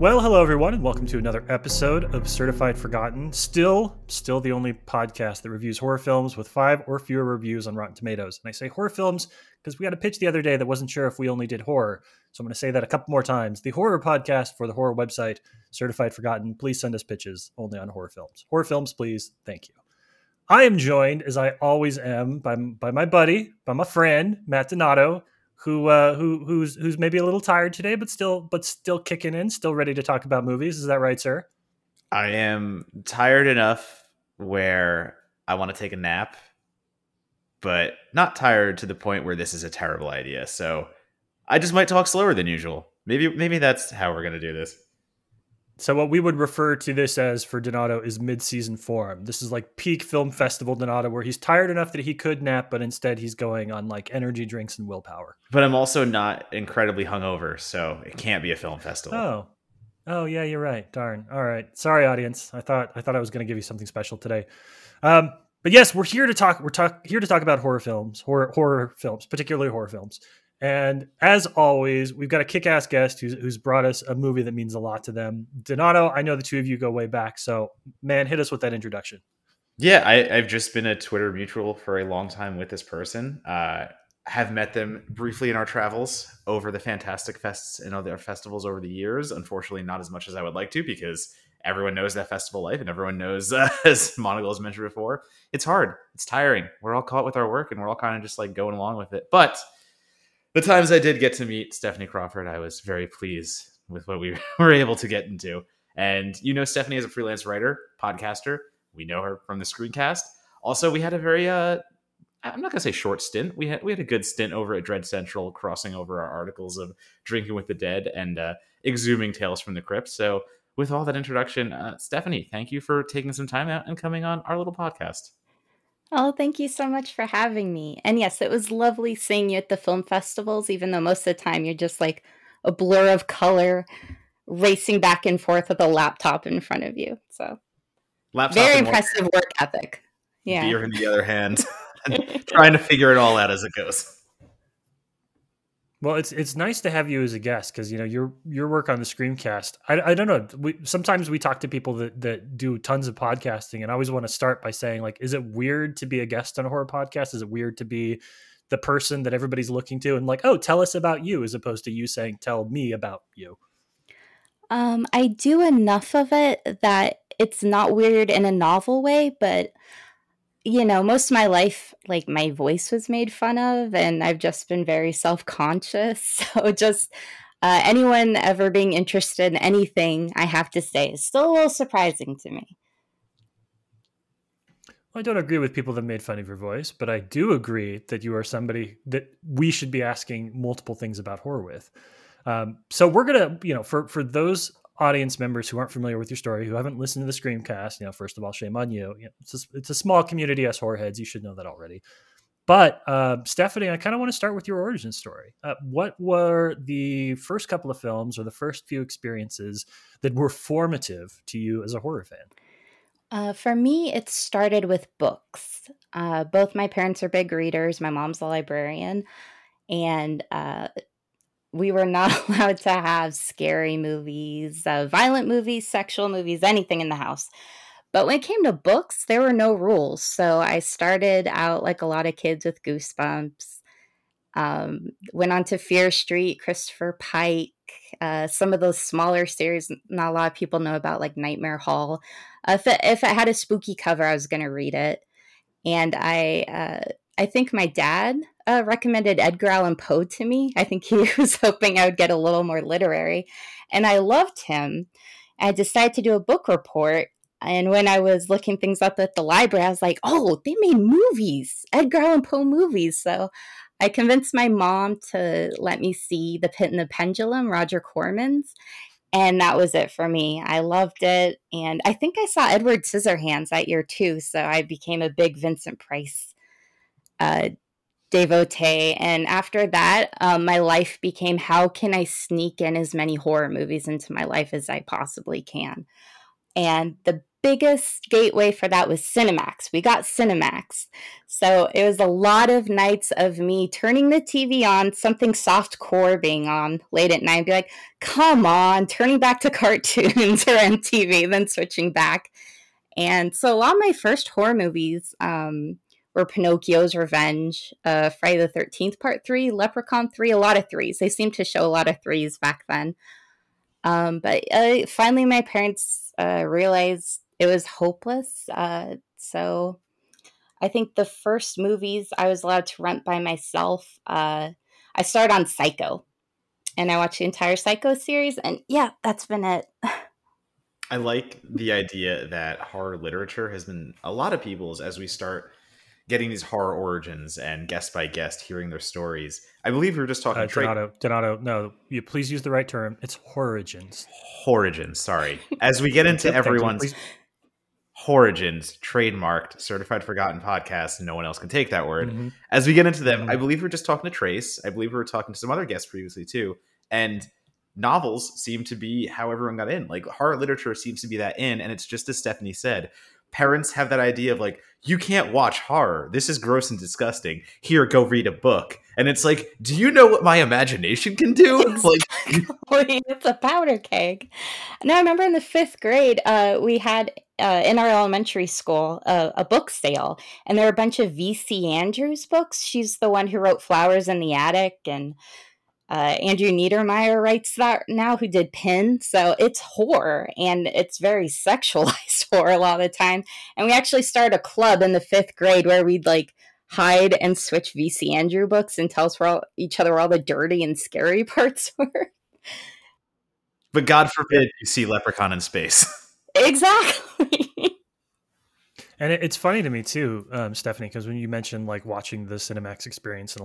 Well, hello everyone, and welcome to another episode of Certified Forgotten. Still the only podcast that reviews horror films with 5 or fewer reviews on Rotten Tomatoes. And I say horror films because we got a pitch the other day that wasn't sure if we only did horror. So I'm going to say that a couple more times. The horror podcast for the horror website, Certified Forgotten. Please send us pitches only on horror films. Horror films, please. Thank you. I am joined, as I always am, by my buddy, by my friend, Matt Donato, who's maybe a little tired today, but still kicking in, still ready to talk about movies. Is that right, sir? I am tired enough where I want to take a nap, but not tired to the point where this is a terrible idea. So I just might talk slower than usual. Maybe that's how we're going to do this. So what we would refer to this as for Donato is mid-season form. This is like peak film festival Donato, where he's tired enough that he could nap, but instead he's going on like energy drinks and willpower. But I'm also not incredibly hungover, so it can't be a film festival. Oh yeah, you're right. Darn. All right. Sorry, audience. I thought I was going to give you something special today. But yes, we're here to talk. We're here to talk about horror films, particularly horror films. And as always, we've got a kick-ass guest who's brought us a movie that means a lot to them. Donato, I know the two of you go way back, so man, hit us with that introduction. Yeah, I've just been a Twitter mutual for a long time with this person. Have met them briefly in our travels over the Fantastic Fests and other festivals over the years. Unfortunately, not as much as I would like to, because everyone knows that festival life, and everyone knows, as Monagle has mentioned before, it's hard. It's tiring. We're all caught with our work, and we're all kind of just like going along with it. But the times I did get to meet Stephanie Crawford, I was very pleased with what we were able to get into. And you know Stephanie is a freelance writer, podcaster. We know her from The Screencast. Also, we had a very, I'm not going to say short stint. We had a good stint over at Dread Central, crossing over our articles of Drinking with the Dead and Exhuming Tales from the Crypt. So with all that introduction, Stephanie, thank you for taking some time out and coming on our little podcast. Oh, thank you so much for having me. And yes, it was lovely seeing you at the film festivals, even though most of the time you're just like a blur of color racing back and forth with a laptop in front of you. So very impressive work ethic. Yeah. Beer in the other hand, trying to figure it all out as it goes. Well, it's nice to have you as a guest because, you know, your work on the Screencast. I don't know. Sometimes we talk to people that do tons of podcasting, and I always want to start by saying, like, is it weird to be a guest on a horror podcast? Is it weird to be the person that everybody's looking to and like, oh, tell us about you, as opposed to you saying, tell me about you? I do enough of it that it's not weird in a novel way, but you know, most of my life, like, my voice was made fun of, and I've just been very self-conscious. So just anyone ever being interested in anything I have to say is still a little surprising to me. I don't agree with people that made fun of your voice, but I do agree that you are somebody that we should be asking multiple things about horror with. So we're going to, you know, for those audience members who aren't familiar with your story, who haven't listened to the Screencast, you know, first of all, shame on you. You know, it's a small community, us horrorheads. You should know that already. But Stephanie, I kind of want to start with your origin story. What were the first couple of films or the first few experiences that were formative to you as a horror fan? For me, it started with books. Both my parents are big readers. My mom's a librarian. And we were not allowed to have scary movies, violent movies, sexual movies, anything in the house. But when it came to books, there were no rules. So I started out like a lot of kids with Goosebumps, went on to Fear Street, Christopher Pike, some of those smaller series not a lot of people know about, like Nightmare Hall. If it had a spooky cover, I was going to read it. And I think my dad recommended Edgar Allan Poe to me. I think he was hoping I would get a little more literary. And I loved him. I decided to do a book report. And when I was looking things up at the library, I was like, oh, they made movies, Edgar Allan Poe movies. So I convinced my mom to let me see The Pit and the Pendulum, Roger Corman's. And that was it for me. I loved it. And I think I saw Edward Scissorhands that year too. So I became a big Vincent Price devotee. And after that, my life became, how can I sneak in as many horror movies into my life as I possibly can? And the biggest gateway for that was Cinemax. We got Cinemax. So it was a lot of nights of me turning the TV on, something softcore being on late at night, and be like, come on, turning back to cartoons or MTV, then switching back. And so a lot of my first horror movies were Pinocchio's Revenge, Friday the 13th Part 3, Leprechaun 3, a lot of threes. They seemed to show a lot of threes back then. But finally my parents realized it was hopeless. So I think the first movies I was allowed to rent by myself, I started on Psycho. And I watched the entire Psycho series. And yeah, that's been it. I like the idea that horror literature has been a lot of people's as we start getting these horror origins and guest by guest hearing their stories. I believe we were just talking... Donato, no, you please use the right term. It's horrigins. Horrigins, sorry. As we get into everyone's horrigins, trademarked, certified forgotten podcast, no one else can take that word. Mm-hmm. As we get into them, I believe we were just talking to Trace. I believe we were talking to some other guests previously too. And novels seem to be how everyone got in. Like horror literature seems to be that in. And it's just as Stephanie said, parents have that idea of like, you can't watch horror. This is gross and disgusting. Here, go read a book. And it's like, do you know what my imagination can do? Exactly. Like, it's a powder keg. Now, I remember in the fifth grade, we had in our elementary school a book sale, and there were a bunch of VC Andrews books. She's the one who wrote Flowers in the Attic, and Andrew Niedermeyer writes that now, who did Pin. So it's horror, and it's very sexualized horror a lot of the time. And we actually started a club in the fifth grade where we'd like hide and switch VC Andrew books and tell us each other where all the dirty and scary parts were. But God forbid you see Leprechaun in space. Exactly. And it's funny to me too, Stephanie, because when you mentioned like watching the Cinemax experience, and a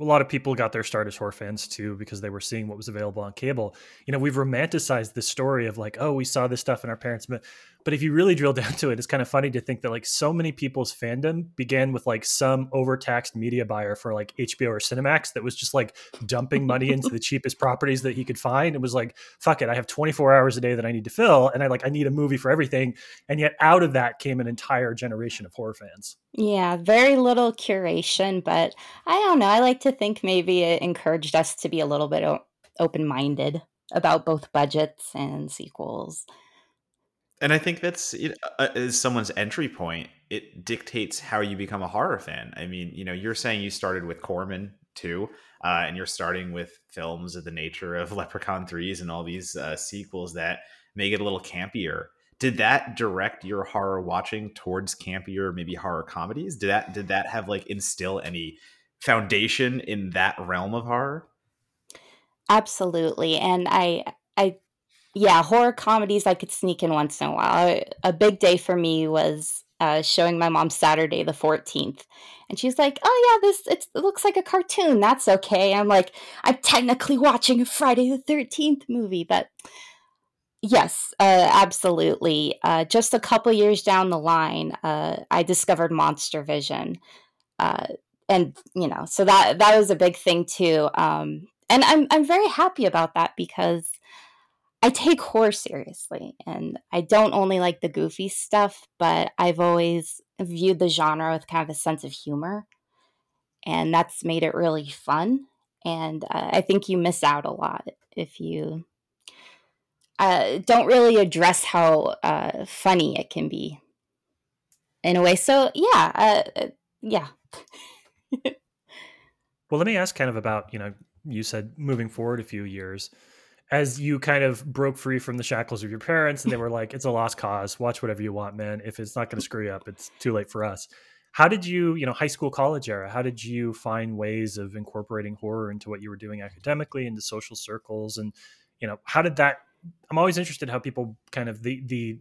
lot of people got their start as horror fans too, because they were seeing what was available on cable. You know, we've romanticized this story of like, oh, we saw this stuff in our parents, but if you really drill down to it, it's kind of funny to think that like so many people's fandom began with like some overtaxed media buyer for like HBO or Cinemax that was just like dumping money into the cheapest properties that he could find. It was like, fuck it, I have 24 hours a day that I need to fill, and I need a movie for everything. And yet out of that came an entire generation of horror fans. Yeah, very little curation, but I don't know. I like to think maybe it encouraged us to be a little bit open-minded about both budgets and sequels. And I think that's is someone's entry point. It dictates how you become a horror fan. I mean, you know, you're saying you started with Corman too, and you're starting with films of the nature of Leprechaun 3s and all these sequels that make it a little campier. Did that direct your horror watching towards campier, maybe horror comedies? Did that have like instill any foundation in that realm of horror? Absolutely. And I horror comedies I could sneak in once in a while. A big day for me was showing my mom Saturday the 14th. And she's like, oh yeah, it looks like a cartoon. That's okay. I'm like, I'm technically watching a Friday the 13th movie, but... Yes, absolutely. Just a couple years down the line, I discovered Monster Vision. And, you know, so that was a big thing too. And I'm very happy about that because I take horror seriously. And I don't only like the goofy stuff, but I've always viewed the genre with kind of a sense of humor. And that's made it really fun. And I think you miss out a lot if you... don't really address how funny it can be in a way. So yeah. Well, let me ask kind of about, you know, you said moving forward a few years as you kind of broke free from the shackles of your parents and they were like, it's a lost cause. Watch whatever you want, man. If it's not going to screw you up, it's too late for us. How did you, you know, high school, college era, how did you find ways of incorporating horror into what you were doing academically, into social circles? And, you know, how did that, I'm always interested how people kind of the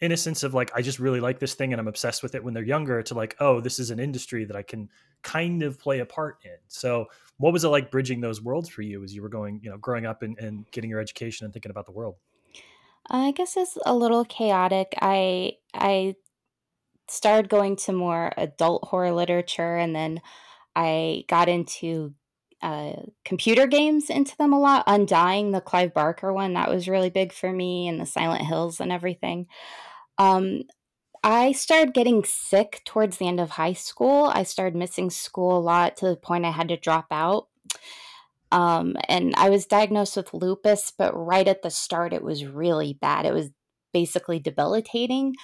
innocence of like, I just really like this thing and I'm obsessed with it when they're younger to like, oh, this is an industry that I can kind of play a part in. So what was it like bridging those worlds for you as you were going, you know, growing up and getting your education and thinking about the world? I guess it's a little chaotic. I started going to more adult horror literature, and then I got into computer games into them a lot. Undying, the Clive Barker one, that was really big for me, and the Silent Hills and everything. I started getting sick towards the end of high school. I started missing school a lot to the point I had to drop out. And I was diagnosed with lupus, but right at the start, it was really bad. It was basically debilitating.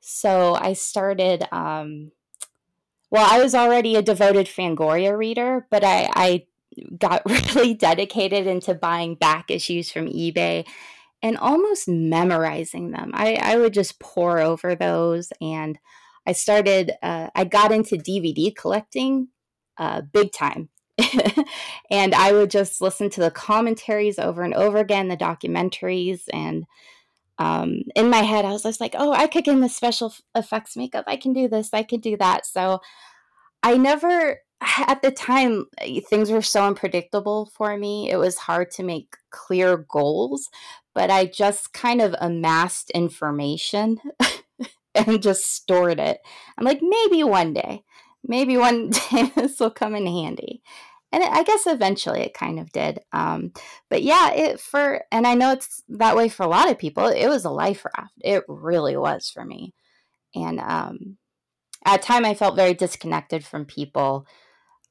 So I started, well, I was already a devoted Fangoria reader, but I got really dedicated into buying back issues from eBay and almost memorizing them. I would just pore over those. And I started, I got into DVD collecting big time. And I would just listen to the commentaries over and over again, the documentaries. And in my head, I was just like, oh, I could get in the special effects makeup. I can do this. I could do that. So I never, at the time, things were so unpredictable for me. It was hard to make clear goals, but I just kind of amassed information and just stored it. I'm like, maybe one day this will come in handy. And I guess eventually it kind of did. But yeah, and I know it's that way for a lot of people. It was a life raft. It really was for me. And at a time I felt very disconnected from people.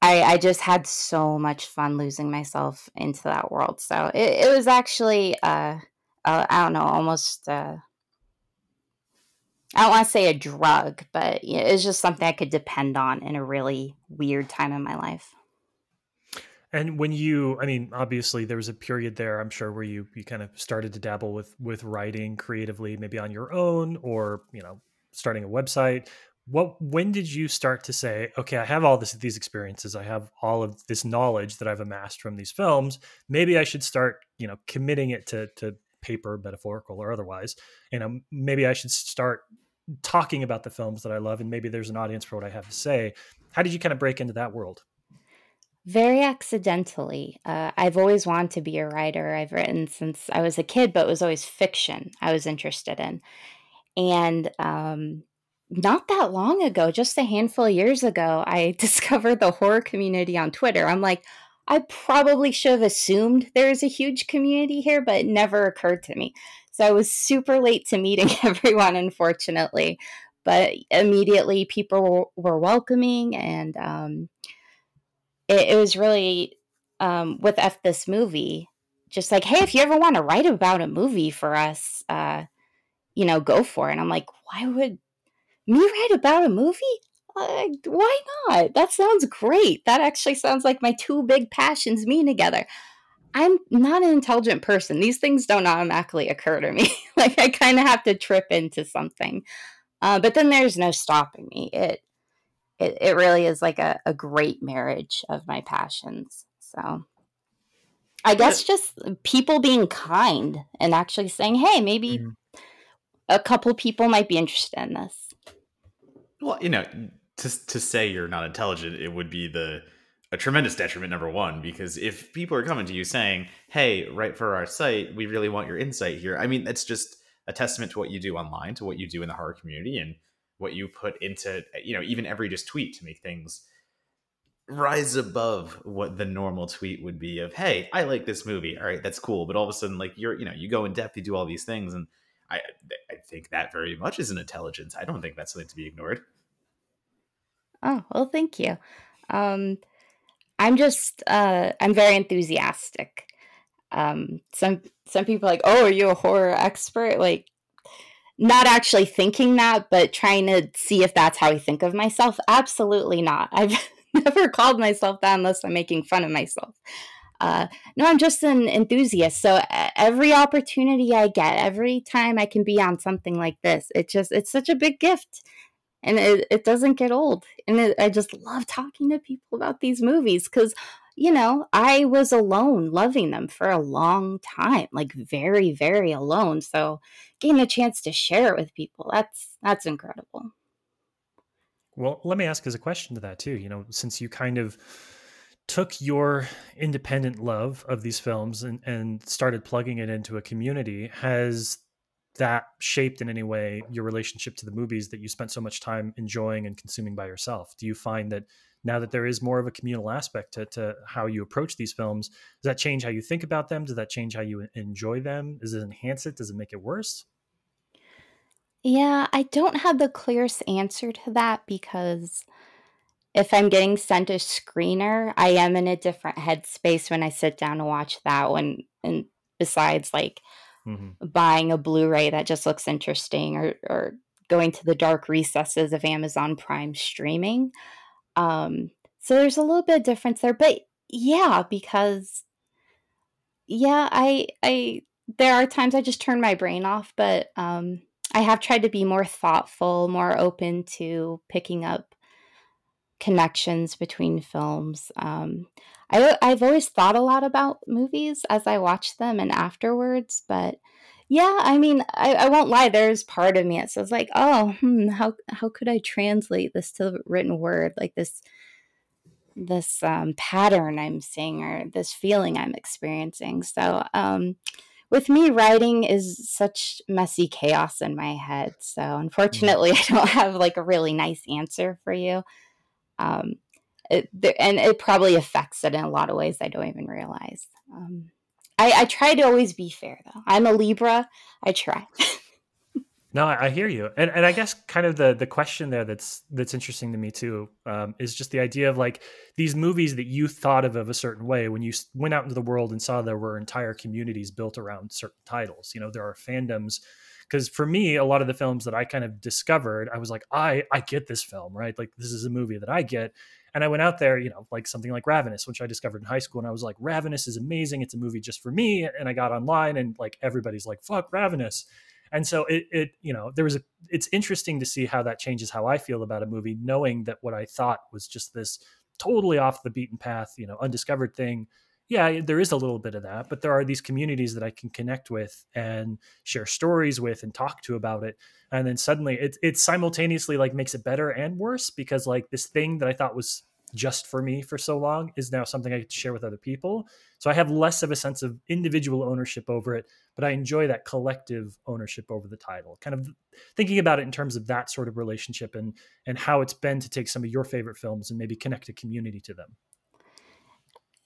I just had so much fun losing myself into that world. So it was actually, I don't know, almost, I don't want to say a drug, but it's just something I could depend on in a really weird time in my life. And when you, I mean, obviously there was a period there, I'm sure, where you kind of started to dabble with writing creatively, maybe on your own or, starting a website. When did you start to say, okay, I have all these experiences. I have all of this knowledge that I've amassed from these films. Maybe I should start, committing it to paper, metaphorical or otherwise. Maybe I should start talking about the films that I love, and maybe there's an audience for what I have to say. How did you kind of break into that world? Very accidentally. I've always wanted to be a writer. I've written since I was a kid, but it was always fiction I was interested in. And not that long ago, just a handful of years ago, I discovered the horror community on Twitter. I'm like, I probably should have assumed there is a huge community here, but it never occurred to me. So I was super late to meeting everyone, unfortunately. But immediately people were welcoming, and it was really, with F This Movie, just like, hey, if you ever want to write about a movie for us, go for it. And I'm like, why would me write about a movie? Why not? That sounds great. That actually sounds like my two big passions meeting together. I'm not an intelligent person. These things don't automatically occur to me. Like, I kind of have to trip into something. But then there's no stopping me. It really is like a great marriage of my passions. So I guess just people being kind and actually saying, hey, maybe a couple people might be interested in this. Well, to say you're not intelligent, it would be a tremendous detriment, number one, because if people are coming to you saying, hey, write for our site, we really want your insight here. I mean, that's just a testament to what you do online, to what you do in the horror community, and what you put into, even every just tweet to make things rise above what the normal tweet would be of, hey, I like this movie. All right, that's cool. But all of a sudden, like, you're, you go in depth, you do all these things, and I think that very much is an intelligence. I don't think that's something to be ignored. Oh, well, thank you. I'm just, I'm very enthusiastic. Some people are like, oh, are you a horror expert? Like, not actually thinking that, but trying to see if that's how I think of myself. Absolutely not. I've never called myself that unless I'm making fun of myself. No, I'm just an enthusiast. So every opportunity I get, every time I can be on something like this, it's such a big gift, and it doesn't get old. And I just love talking to people about these movies because, I was alone loving them for a long time, like very, very alone. So getting a chance to share it with people, that's incredible. Well, let me ask as a question to that too, since you kind of took your independent love of these films and started plugging it into a community, has that shaped in any way your relationship to the movies that you spent so much time enjoying and consuming by yourself? Do you find that now that there is more of a communal aspect to how you approach these films, does that change how you think about them? Does that change how you enjoy them? Does it enhance it? Does it make it worse? Yeah, I don't have the clearest answer to that because if I'm getting sent a screener, I am in a different headspace when I sit down to watch that one. And besides, like, buying a Blu-ray that just looks interesting, or going to the dark recesses of Amazon Prime streaming. So there's a little bit of difference there. But yeah, because, yeah, I there are times I just turn my brain off, but I have tried to be more thoughtful, more open to picking up connections between films. I've always thought a lot about movies as I watch them and afterwards, but yeah, I mean, I won't lie. There's part of me that says like, oh, how could I translate this to the written word? Like this pattern I'm seeing or this feeling I'm experiencing. So with me, writing is such messy chaos in my head. So unfortunately, I don't have like a really nice answer for you. And it probably affects it in a lot of ways I don't even realize. I try to always be fair, though. I'm a Libra. I try. No, I hear you. And I guess kind of the question there that's interesting to me, too, is just the idea of like these movies that you thought of a certain way when you went out into the world and saw there were entire communities built around certain titles. You know, there are fandoms. Because for me, a lot of the films that I kind of discovered, I was like, I get this film, right? Like, this is a movie that I get. And I went out there, you know, like something like Ravenous, which I discovered in high school. And I was like, Ravenous is amazing. It's a movie just for me. And I got online and like, everybody's like, fuck Ravenous. And so it you know, it's interesting to see how that changes how I feel about a movie, knowing that what I thought was just this totally off the beaten path, you know, undiscovered thing. Yeah, there is a little bit of that, but there are these communities that I can connect with and share stories with and talk to about it. And then suddenly it simultaneously like makes it better and worse because like this thing that I thought was just for me for so long is now something I get to share with other people. So I have less of a sense of individual ownership over it, but I enjoy that collective ownership over the title. Kind of thinking about it in terms of that sort of relationship and how it's been to take some of your favorite films and maybe connect a community to them.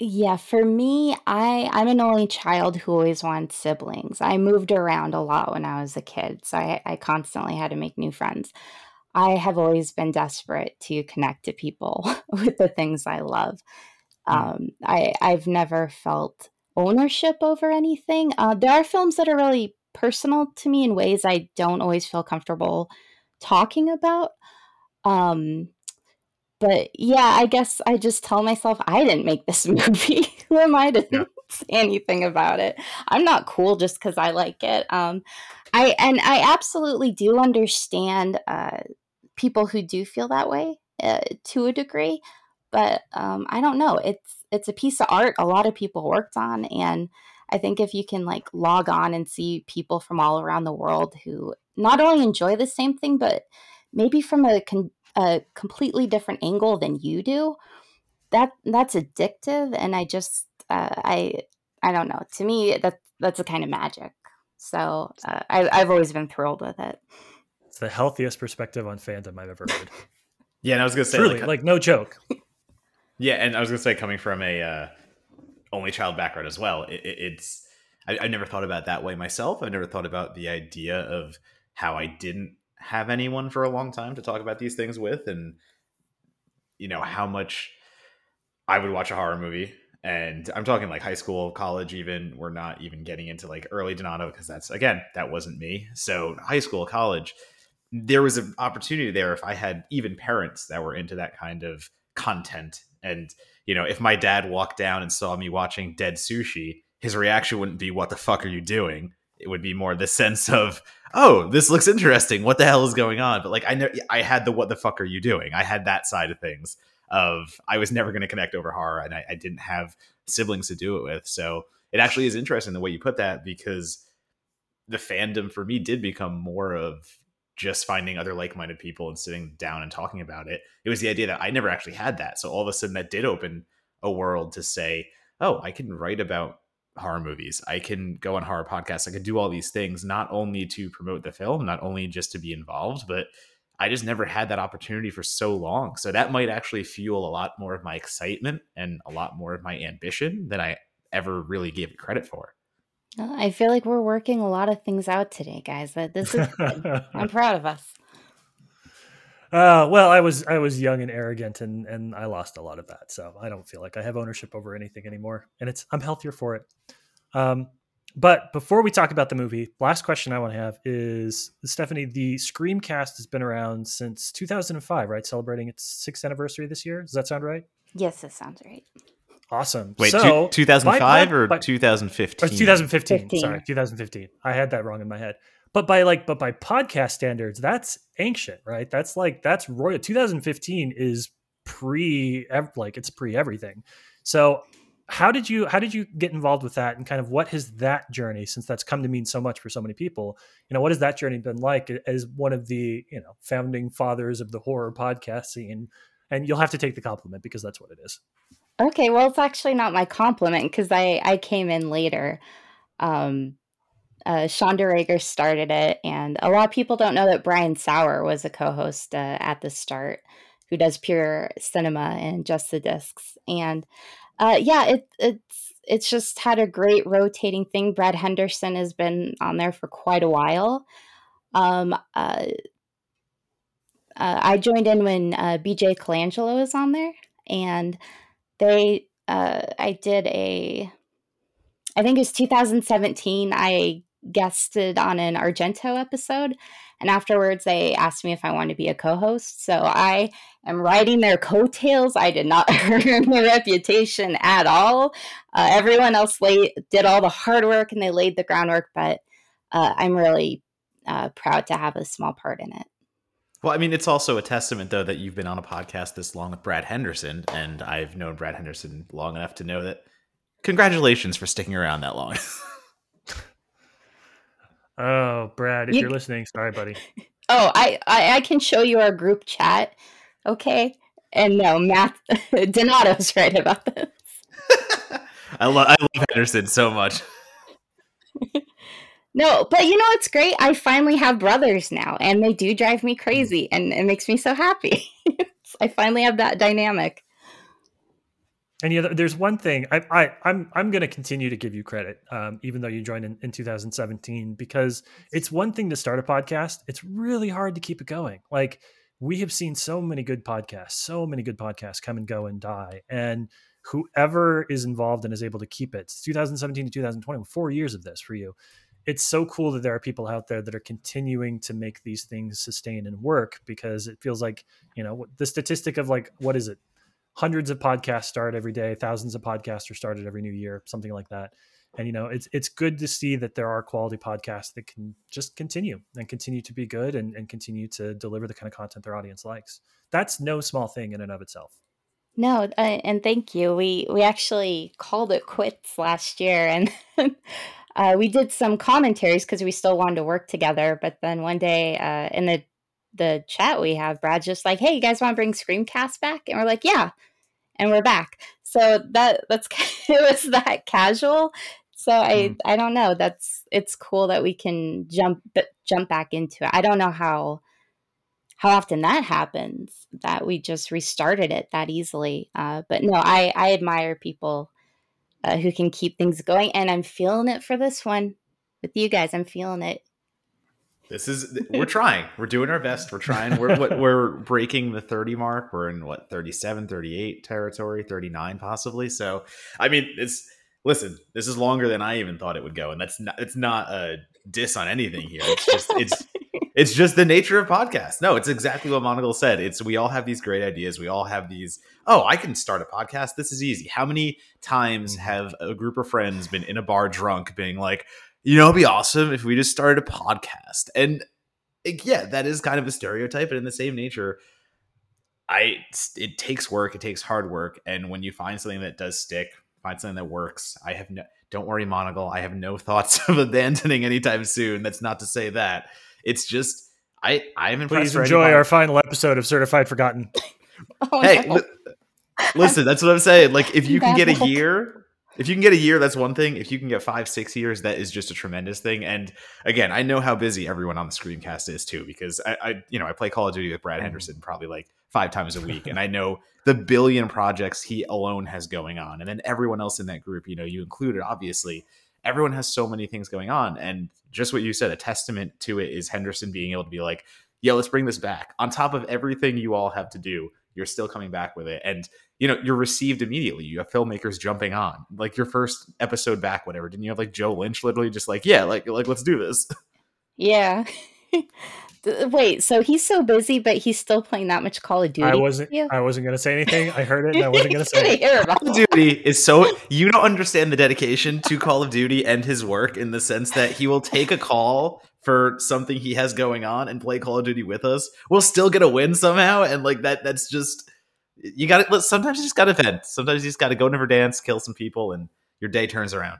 Yeah, for me, I'm an only child who always wanted siblings. I moved around a lot when I was a kid, so I constantly had to make new friends. I have always been desperate to connect to people with the things I love. I've never felt ownership over anything. There are films that are really personal to me in ways I don't always feel comfortable talking about. But yeah, I guess I just tell myself I didn't make this movie. Who am I to say anything about it? I'm not cool just because I like it. I absolutely do understand people who do feel that way to a degree, but I don't know. It's a piece of art a lot of people worked on, and I think if you can like log on and see people from all around the world who not only enjoy the same thing, but maybe from a completely different angle than you do, that's addictive. And I just I don't know, to me that's a kind of magic. So I've always been thrilled with it. It's the healthiest perspective on fandom I've ever heard. Yeah, and I was gonna say truly, like no joke. Yeah, and I was gonna say, coming from a only child background as well, it's I've never thought about it that way myself. I've never thought about the idea of how I didn't have anyone for a long time to talk about these things with, and you know how much I would watch a horror movie. And I'm talking like high school, college, even. We're not even getting into like early Donato because that's, again, that wasn't me. So high school, college, there was an opportunity there if I had even parents that were into that kind of content. And you know, if my dad walked down and saw me watching Dead Sushi, his reaction wouldn't be "What the fuck are you doing?" It would be more the sense of, oh, this looks interesting. What the hell is going on? But like, I had the what the fuck are you doing? I had that side of things of I was never going to connect over horror, and I didn't have siblings to do it with. So it actually is interesting the way you put that, because the fandom for me did become more of just finding other like-minded people and sitting down and talking about it. It was the idea that I never actually had that. So all of a sudden that did open a world to say, oh, I can write about horror movies. I can go on horror podcasts. I could do all these things, not only to promote the film, not only just to be involved, but I just never had that opportunity for so long. So that might actually fuel a lot more of my excitement and a lot more of my ambition than I ever really gave it credit for. I feel like we're working a lot of things out today, guys. This is good. I'm proud of us. Well, I was young and arrogant, and I lost a lot of that. So I don't feel like I have ownership over anything anymore, and I'm healthier for it. But before we talk about the movie, last question I want to have is, Stephanie, the Screamcast has been around since 2005, right? Celebrating its 6th anniversary this year. Does that sound right? Yes, that sounds right. Awesome. Wait, so 2005 or 2015? 2015. Sorry, 2015. I had that wrong in my head. But by podcast standards, that's ancient, right? That's royal. 2015 is pre everything. So how did you get involved with that, and kind of what has that journey, since that's come to mean so much for so many people, what has that journey been like as one of the, founding fathers of the horror podcast scene? And you'll have to take the compliment because that's what it is. Okay. Well, it's actually not my compliment because I came in later. Shonda Rhager started it. And a lot of people don't know that Brian Sauer was a co-host at the start, who does Pure Cinema and Just the Discs. And it's just had a great rotating thing. Brad Henderson has been on there for quite a while. I joined in when BJ Colangelo was on there, and I think it was 2017, I guested on an Argento episode, and afterwards they asked me if I wanted to be a co-host. So I am riding their coattails. I did not earn the reputation at all. Everyone else did all the hard work, and they laid the groundwork, but I'm really proud to have a small part in it. Well, I mean, it's also a testament, though, that you've been on a podcast this long with Brad Henderson, and I've known Brad Henderson long enough to know that. Congratulations for sticking around that long. Oh, Brad, if you're listening, sorry, buddy. Oh, I can show you our group chat, okay? And no, Matt Donato's right about this. I love Henderson so much. No, but it's great. I finally have brothers now, and they do drive me crazy, and it makes me so happy. I finally have that dynamic. And there's one thing I'm going to continue to give you credit, even though you joined in 2017, because it's one thing to start a podcast. It's really hard to keep it going. Like, we have seen so many good podcasts come and go and die. And whoever is involved and is able to keep it, it's 2017 to 2020, 4 years of this for you. It's so cool that there are people out there that are continuing to make these things sustain and work, because it feels like, the statistic of, like, what is it? Hundreds of podcasts start every day, thousands of podcasts are started every new year, something like that. And, it's good to see that there are quality podcasts that can just continue to be good and continue to deliver the kind of content their audience likes. That's no small thing in and of itself. No, and thank you. We actually called it quits last year, and we did some commentaries because we still wanted to work together. But then one day in the chat we have, Brad's just like, hey, you guys want to bring Screamcast back? And we're like, yeah. And we're back. So that's it was that casual. So I don't know. It's cool that we can jump back into it. I don't know how often that happens, that we just restarted it that easily. But no, I admire people who can keep things going, and I'm feeling it for this one with you guys. I'm feeling it. We're trying. We're doing our best. We're trying. We're breaking the 30 mark. We're in 37, 38 territory, 39 possibly. So, I mean, this is longer than I even thought it would go. And it's not a diss on anything here. It's just the nature of podcasts. No, it's exactly what Monocle said. We all have these great ideas. We all have these, I can start a podcast. This is easy. How many times have a group of friends been in a bar drunk being like, it'd be awesome if we just started a podcast. And yeah, that is kind of a stereotype, but in the same nature, it takes work. It takes hard work. And when you find something that does stick, find something that works. Don't worry, Monocle. I have no thoughts of abandoning anytime soon. That's not to say that. It's just, I'm impressed. Please enjoy our final episode of Certified Forgotten. Listen, that's what I'm saying. Like, if you can get a year... If you can get a year, that's one thing. If you can get 5-6 years, that is just a tremendous thing. And again, I know how busy everyone on the Screamcast is too, because I play Call of Duty with Brad Henderson probably 5 times a week. And I know the billion projects he alone has going on. And then everyone else in that group, you included, obviously. everyone has so many things going on. And just what you said, a testament to it is Henderson being able to be like, yeah, let's bring this back. On top of everything you all have to do, you're still coming back with it. And, you know, you're received immediately. You have filmmakers jumping on. Like, your first episode back, whatever, didn't you have, like, Joe Lynch literally just like, yeah, like let's do this. Yeah. Wait, so he's so busy, but he's still playing that much Call of Duty? I wasn't going to say anything. I heard it, and I wasn't going to say it. Call of Duty is so... You don't understand the dedication to Call of Duty and his work, in the sense that he will take a call for something he has going on and play Call of Duty with us. We'll still get a win somehow, and like that's just... You got to... Sometimes you just got to vent. Sometimes you just got to go never dance, kill some people, and your day turns around.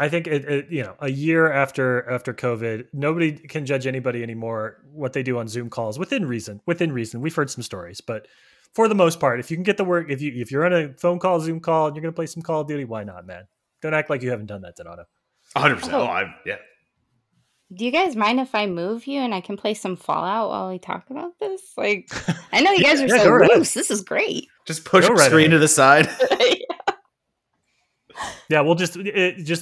I think it you know, a year after COVID, nobody can judge anybody anymore what they do on Zoom calls within reason. We've heard some stories, but for the most part, if you can get the work, if you're on a phone call, Zoom call, and you're going to play some Call of Duty, why not, man? Don't act like you haven't done that, Donato. 100%. Yeah. Do you guys mind if I move you and I can play some Fallout while we talk about this? Like, I know you guys are so loose. Right. This is great. Just push the screen to the side. Yeah, we'll just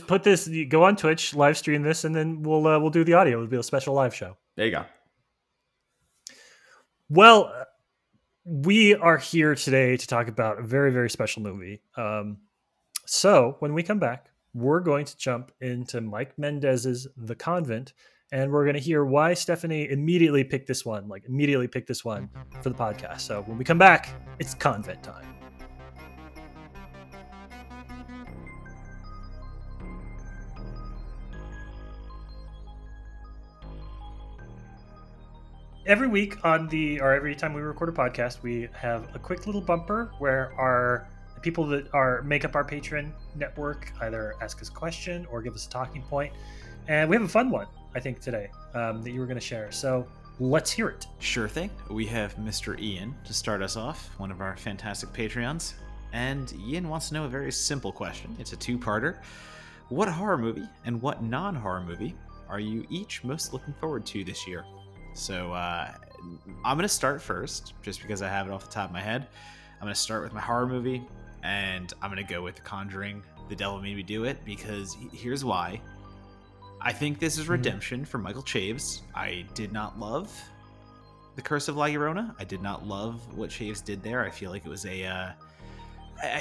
put this. Go on Twitch, live stream this, and then we'll do the audio. It'll be a special live show. There you go. Well, we are here today to talk about a very, very special movie. So when we come back, we're going to jump into Mike Mendez's The Convent, and we're going to hear why Stephanie immediately picked this one for the podcast. So when we come back, it's Convent time. Every week every time we record a podcast, we have a quick little bumper where the people that make up our Patreon network either ask us a question or give us a talking point. And we have a fun one, I think, today that you were going to share. So let's hear it. Sure thing. We have Mr. Ian to start us off, one of our fantastic Patreons. And Ian wants to know a very simple question. It's a two-parter. What horror movie and what non-horror movie are you each most looking forward to this year? So I'm going to start first, just because I have it off the top of my head. I'm going to start with my horror movie, and I'm going to go with The Conjuring, The Devil Made Me Do It, because here's why. I think this is redemption for Michael Chaves. I did not love The Curse of La Llorona. I did not love what Chaves did there. I feel like it was I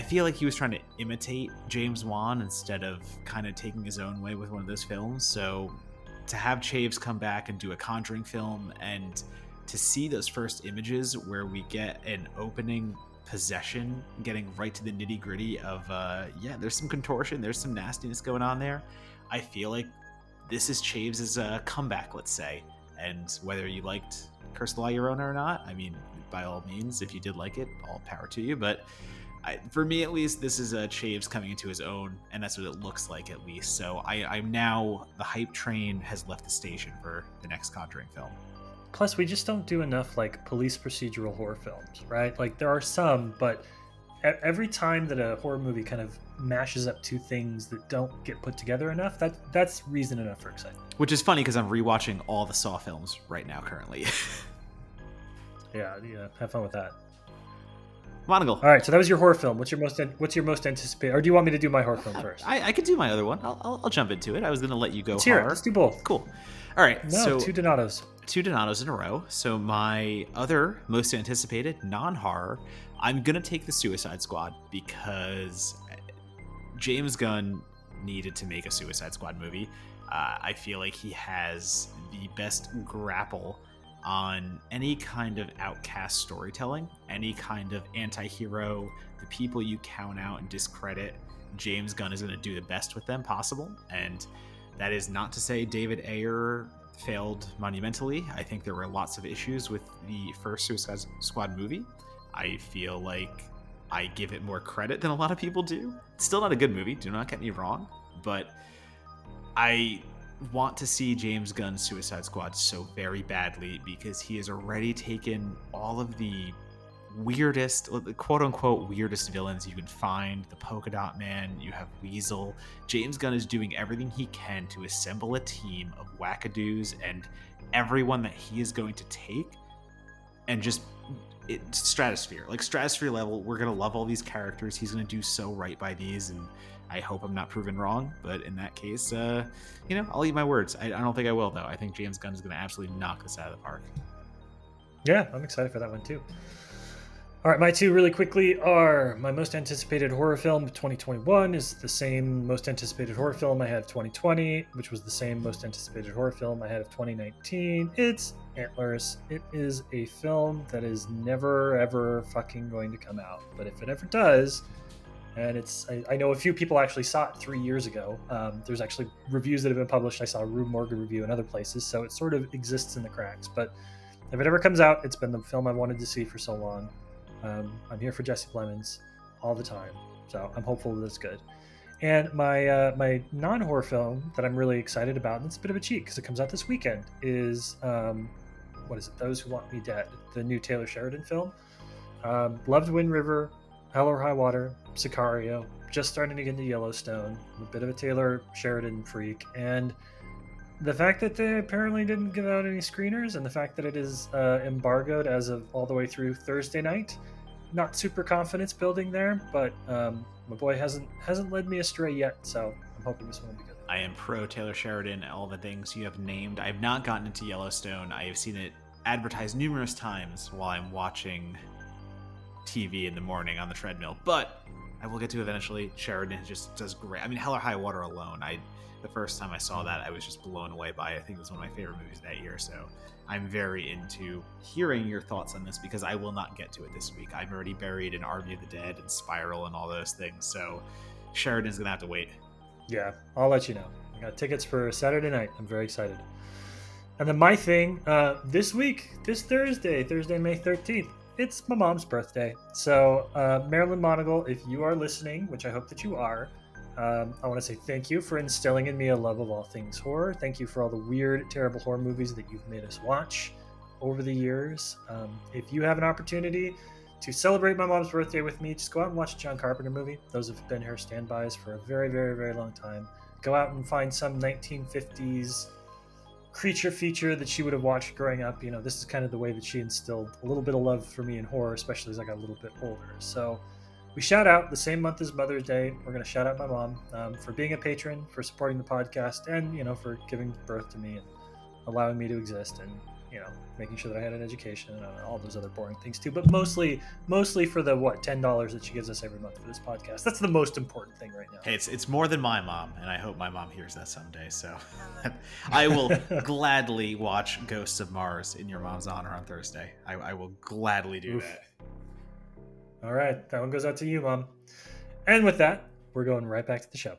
feel like he was trying to imitate James Wan instead of kind of taking his own way with one of those films, so... To have Chaves come back and do a Conjuring film, and to see those first images where we get an opening possession, getting right to the nitty gritty of, there's some contortion, there's some nastiness going on there. I feel like this is Chaves' comeback, let's say. And whether you liked Curse of La Llorona or not, I mean, by all means, if you did like it, all power to you. But for me, at least, this is Chaves coming into his own, and that's what it looks like, at least. So I'm now... The hype train has left the station for the next Conjuring film. Plus, we just don't do enough, like, police procedural horror films, right? Like, there are some, but every time that a horror movie kind of mashes up two things that don't get put together enough, that's reason enough for excitement. Which is funny, because I'm rewatching all the Saw films right now, currently. Yeah, have fun with that. Monocle. All right, so that was your horror film. What's your most anticipated? Or do you want me to do my horror film first? I could do my other one. I'll jump into it. I was going to let you go. Let's hear it. Let's do both. Cool. All right. No, so two Donatos in a row. So my other most anticipated non-horror, I'm going to take The Suicide Squad, because James Gunn needed to make a Suicide Squad movie. I feel like he has the best grapple on any kind of outcast storytelling, any kind of anti-hero, the people you count out and discredit. James Gunn is going to do the best with them possible, and that is not to say David Ayer failed monumentally. I think there were lots of issues with the first Suicide Squad movie. I feel like I give it more credit than a lot of people do. It's still not a good movie, do not get me wrong, but I want to see James Gunn's Suicide Squad so very badly, because he has already taken all of the weirdest, quote-unquote weirdest villains you could find. The Polka Dot Man, you have Weasel. James Gunn is doing everything he can to assemble a team of wackadoos, and everyone that he is going to take and just stratosphere, like stratosphere level. We're going to love all these characters. He's going to do so right by these. And I hope I'm not proven wrong. But in that case, you know, I'll eat my words. I don't think I will, though. I think James Gunn is going to absolutely knock this out of the park. Yeah, I'm excited for that one, too. All right, my two really quickly are my most anticipated horror film of 2021 is the same most anticipated horror film I had of 2020, which was the same most anticipated horror film I had of 2019. It's Antlers. It is a film that is never, ever fucking going to come out. But if it ever does, and it's, I know a few people actually saw it 3 years ago. There's actually reviews that have been published. I saw a Rue Morgan review and other places. So it sort of exists in the cracks. But if it ever comes out, it's been the film I wanted to see for so long. I'm here for Jesse Plemons all the time, so I'm hopeful that it's good. And my my non-horror film that I'm really excited about, and it's a bit of a cheat because it comes out this weekend, is what is it? Those Who Want Me Dead, the new Taylor Sheridan film. Loved Wind River, Hell or High Water, Sicario. Just starting to get into Yellowstone. I'm a bit of a Taylor Sheridan freak, and the fact that they apparently didn't give out any screeners, and the fact that it is embargoed as of all the way through Thursday night, not super confidence building there, but my boy hasn't led me astray yet, so I'm hoping this one will be good. I am pro Taylor Sheridan, all the things you have named. I have not gotten into Yellowstone. I have seen it advertised numerous times while I'm watching TV in the morning on the treadmill, but I will get to eventually. Sheridan just does great. I mean, Hell or High Water alone, the first time I saw that, I was just blown away by it. I think it was one of my favorite movies that year, so I'm very into hearing your thoughts on this because I will not get to it this week. I'm already buried in Army of the Dead and Spiral and all those things, so Sheridan's going to have to wait. Yeah, I'll let you know. I got tickets for Saturday night. I'm very excited. And then my thing, this week, this Thursday, May 13th, it's my mom's birthday. So Marilyn Monagle, if you are listening, which I hope that you are, I want to say thank you for instilling in me a love of all things horror. Thank you for all the weird, terrible horror movies that you've made us watch over the years. If you have an opportunity to celebrate my mom's birthday with me, just go out and watch a John Carpenter movie. Those have been her standbys for a very, very, very long time. Go out and find some 1950s creature feature that she would have watched growing up. You know, this is kind of the way that she instilled a little bit of love for me in horror, especially as I got a little bit older. So we shout out the same month as Mother's Day. We're going to shout out my mom for being a patron, for supporting the podcast, and, you know, for giving birth to me and allowing me to exist and, you know, making sure that I had an education and all those other boring things too. But mostly for the, $10 that she gives us every month for this podcast. That's the most important thing right now. Hey, it's more than my mom, and I hope my mom hears that someday. So I will gladly watch Ghosts of Mars in your mom's honor on Thursday. I will gladly do that. All right, that one goes out to you, Mom. And with that, we're going right back to the show.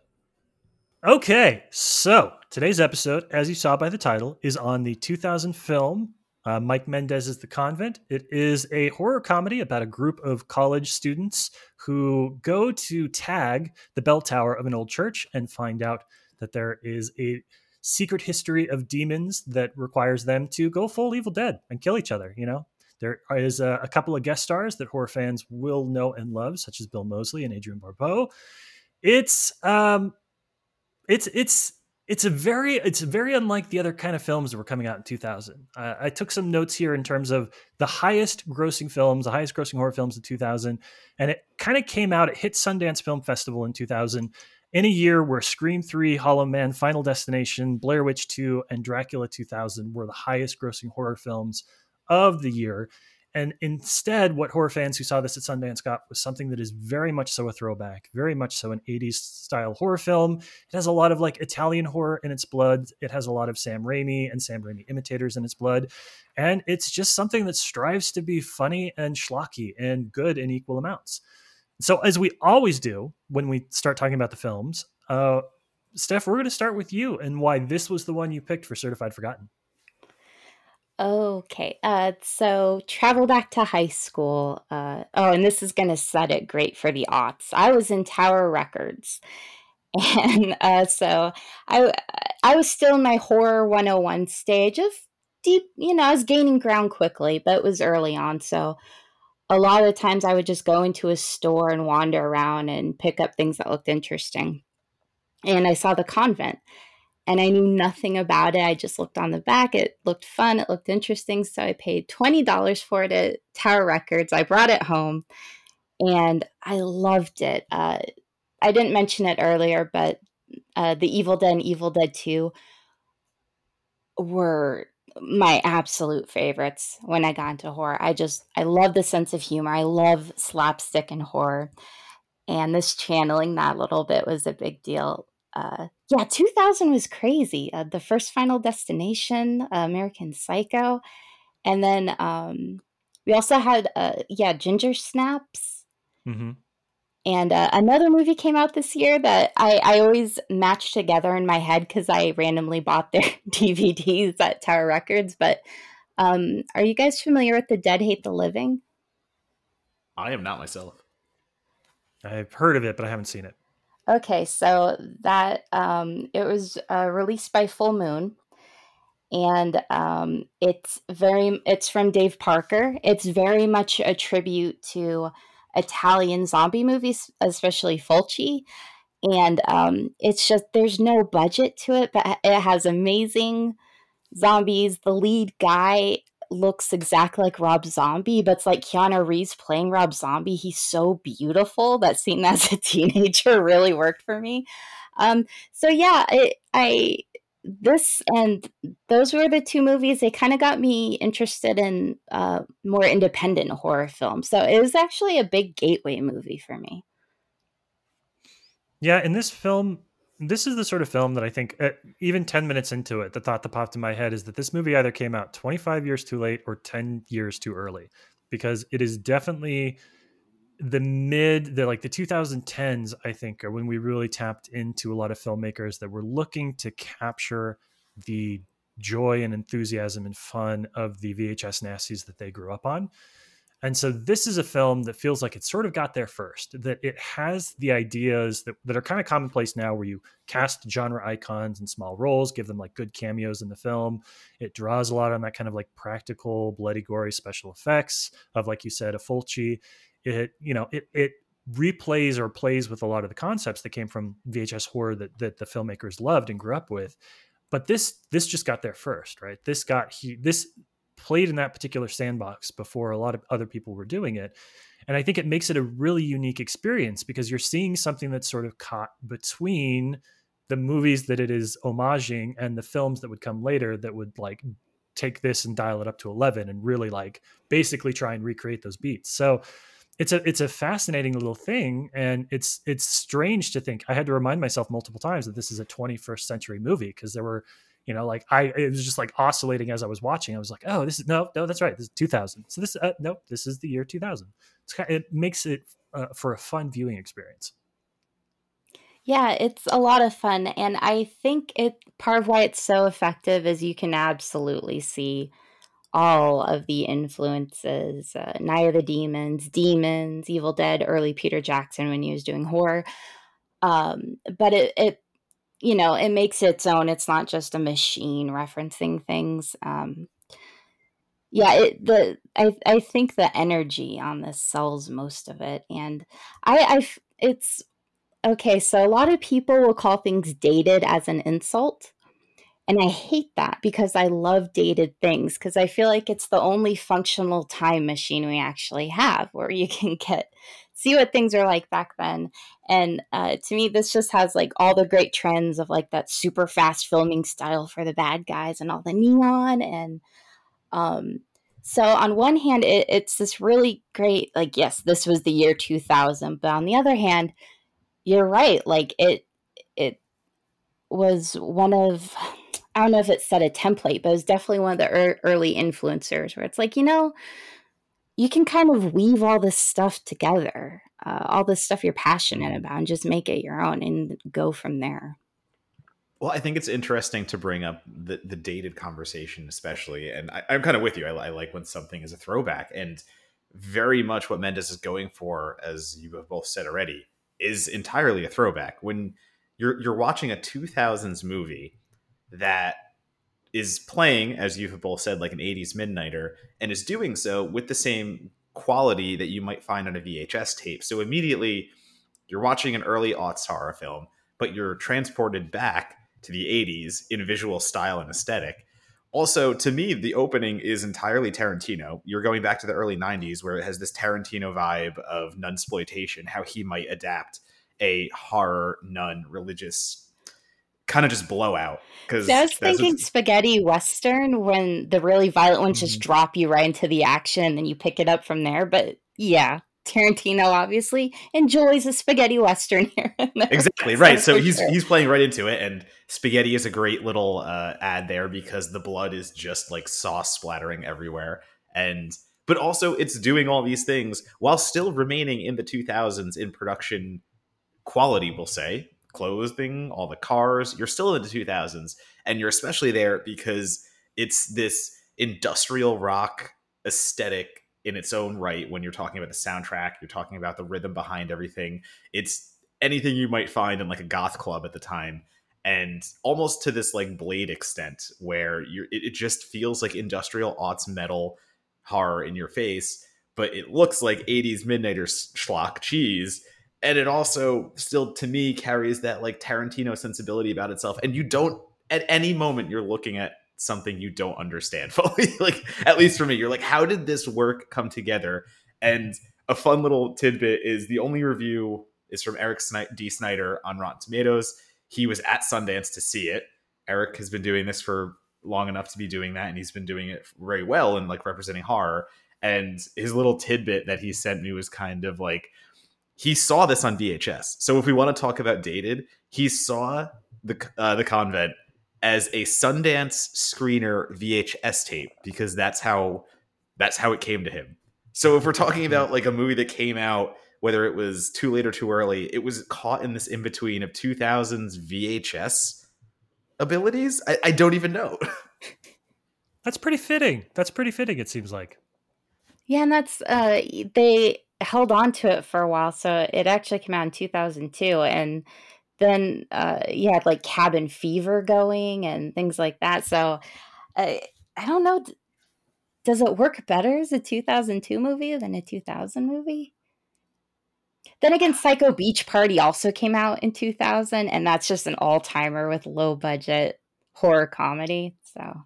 Okay, so today's episode, as you saw by the title, is on the 2000 film, Mike Mendez's The Convent. It is a horror comedy about a group of college students who go to tag the bell tower of an old church and find out that there is a secret history of demons that requires them to go full Evil Dead and kill each other, you know? There is a couple of guest stars that horror fans will know and love, such as Bill Moseley and Adrian Barbeau. It's very unlike the other kind of films that were coming out in 2000. I took some notes here in terms of the highest grossing horror films in 2000, and it kind of came out. It hit Sundance Film Festival in 2000, in a year where Scream 3, Hollow Man, Final Destination, Blair Witch 2, and Dracula 2000 were the highest grossing horror films of the year. And instead, what horror fans who saw this at Sundance got was something that is very much so a throwback, very much so an 80s style horror film. It has a lot of like Italian horror in its blood. It has a lot of Sam Raimi and Sam Raimi imitators in its blood. And it's just something that strives to be funny and schlocky and good in equal amounts. So as we always do when we start talking about the films, Steph, we're going to start with you and why this was the one you picked for Certified Forgotten. Okay, so travel back to high school. And this is going to set it great for the aughts. I was in Tower Records. And so I was still in my horror 101 stage of deep, you know, I was gaining ground quickly, but it was early on. So a lot of the times I would just go into a store and wander around and pick up things that looked interesting. And I saw The Convent. and I knew nothing about it. I just looked on the back. It looked fun. It looked interesting. So I paid $20 for it at Tower Records. I brought it home, and I loved it. I didn't mention it earlier, but The Evil Dead and Evil Dead 2 were my absolute favorites when I got into horror. I love the sense of humor. I love slapstick and horror. And this channeling that little bit was a big deal. 2000 was crazy. The first Final Destination, American Psycho. And then we also had, Ginger Snaps. Mm-hmm. And another movie came out this year that I always match together in my head because I randomly bought their DVDs at Tower Records. But are you guys familiar with The Dead Hate the Living? I am not myself. I've heard of it, but I haven't seen it. Okay, so that it was released by Full Moon. And it's from Dave Parker. It's very much a tribute to Italian zombie movies, especially Fulci, and it's just there's no budget to it, but it has amazing zombies. The lead guy looks exactly like Rob Zombie, but it's like Keanu Reeves playing Rob Zombie. He's so beautiful. That scene as a teenager really worked for me. This and those were the two movies. They kind of got me interested in more independent horror films. So it was actually a big gateway movie for me. Yeah, and this is the sort of film that I think even 10 minutes into it, the thought that popped in my head is that this movie either came out 25 years too late or 10 years too early, because it is definitely the 2010s, I think, are when we really tapped into a lot of filmmakers that were looking to capture the joy and enthusiasm and fun of the VHS nasties that they grew up on. And so this is a film that feels like it sort of got there first, that it has the ideas that are kind of commonplace now, where you cast genre icons in small roles, give them like good cameos in the film. It draws a lot on that kind of like practical, bloody, gory special effects of, like you said, a Fulci. It replays or plays with a lot of the concepts that came from VHS horror that the filmmakers loved and grew up with. But this just got there first, right? This played in that particular sandbox before a lot of other people were doing it. And I think it makes it a really unique experience, because you're seeing something that's sort of caught between the movies that it is homaging and the films that would come later that would like take this and dial it up to 11 and really like basically try and recreate those beats. So it's a fascinating little thing, and it's strange to think. I had to remind myself multiple times that this is a 21st century movie, because there were, it was just like oscillating as I was watching. I was like, oh, this is no, that's right, this is 2000. So this this is the year 2000. It makes it for a fun viewing experience. Yeah, it's a lot of fun, and I think part of why it's so effective is you can absolutely see all of the influences, Night of the Demons, Evil Dead, early Peter Jackson when he was doing horror. But it makes its own. It's not just a machine referencing things. I think the energy on this sells most of it. And it's okay. So a lot of people will call things dated as an insult. And I hate that, because I love dated things, because I feel like it's the only functional time machine we actually have, where you can see what things are like back then. And to me, this just has like all the great trends of like that super fast filming style for the bad guys and all the neon. And so on one hand, it's this really great, like, yes, this was the year 2000. But on the other hand, you're right. Like it was one of... I don't know if it set a template, but it was definitely one of the early influencers where it's like, you can kind of weave all this stuff together, all this stuff you're passionate about, and just make it your own and go from there. Well, I think it's interesting to bring up the dated conversation, especially. And I'm kind of with you. I like when something is a throwback, and very much what Mendes is going for, as you have both said already, is entirely a throwback. When you're watching a 2000s movie that is playing, as you have both said, like an 80s Midnighter, and is doing so with the same quality that you might find on a VHS tape. So immediately you're watching an early aughts horror film, but you're transported back to the 80s in visual style and aesthetic. Also, to me, the opening is entirely Tarantino. You're going back to the early 90s where it has this Tarantino vibe of nunsploitation, how he might adapt a horror, nun, religious kind of just blowout. Because I was thinking spaghetti Western, when the really violent ones just drop you right into the action and then you pick it up from there. But yeah, Tarantino obviously enjoys a spaghetti Western here and there. Exactly, right. So he's playing right into it, and spaghetti is a great little ad there because the blood is just like sauce splattering everywhere. But also it's doing all these things while still remaining in the 2000s in production quality, we'll say. Clothing, all the cars, you're still in the 2000s, and you're especially there because it's this industrial rock aesthetic in its own right. When you're talking about the soundtrack, you're talking about the rhythm behind everything. It's anything you might find in like a goth club at the time, and almost to this like Blade extent where it just feels like industrial aughts metal horror in your face, but it looks like 80s Midnighter schlock cheese. And it also still, to me, carries that like Tarantino sensibility about itself. And you don't, at any moment, you're looking at something you don't understand fully. Like, at least for me, you're like, how did this work come together? And a fun little tidbit is the only review is from Eric D. Snyder on Rotten Tomatoes. He was at Sundance to see it. Eric has been doing this for long enough to be doing that, and he's been doing it very well and like representing horror. And his little tidbit that he sent me was kind of like, he saw this on VHS. So if we want to talk about dated, he saw the Convent as a Sundance screener VHS tape, because that's how it came to him. So if we're talking about like a movie that came out, whether it was too late or too early, it was caught in this in between of 2000s VHS abilities. I don't even know. That's pretty fitting. It seems like. Yeah, and that's they held on to it for a while, so it actually came out in 2002, and then you had like Cabin Fever going and things like that. So I don't know, does it work better as a 2002 movie than a 2000 movie? Then again, Psycho Beach Party also came out in 2000, and that's just an all-timer with low budget horror comedy. So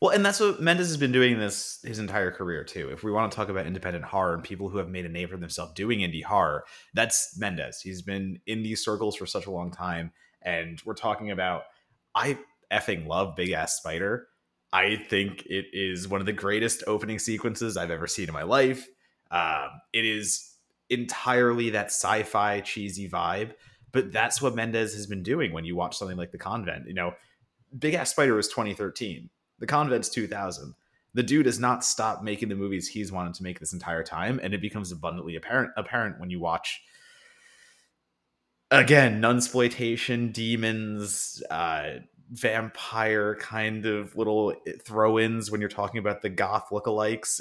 well, and that's what Mendes has been doing this his entire career, too. If we want to talk about independent horror and people who have made a name for themselves doing indie horror, that's Mendes. He's been in these circles for such a long time. And we're talking about, I effing love Big Ass Spider. I think it is one of the greatest opening sequences I've ever seen in my life. It is entirely that sci-fi cheesy vibe. But that's what Mendes has been doing when you watch something like The Convent. You know, Big Ass Spider was 2013. The Convent's 2000. The dude has not stopped making the movies he's wanted to make this entire time, and it becomes abundantly apparent when you watch, again, nunsploitation, demons, vampire kind of little throw-ins when you're talking about the goth lookalikes.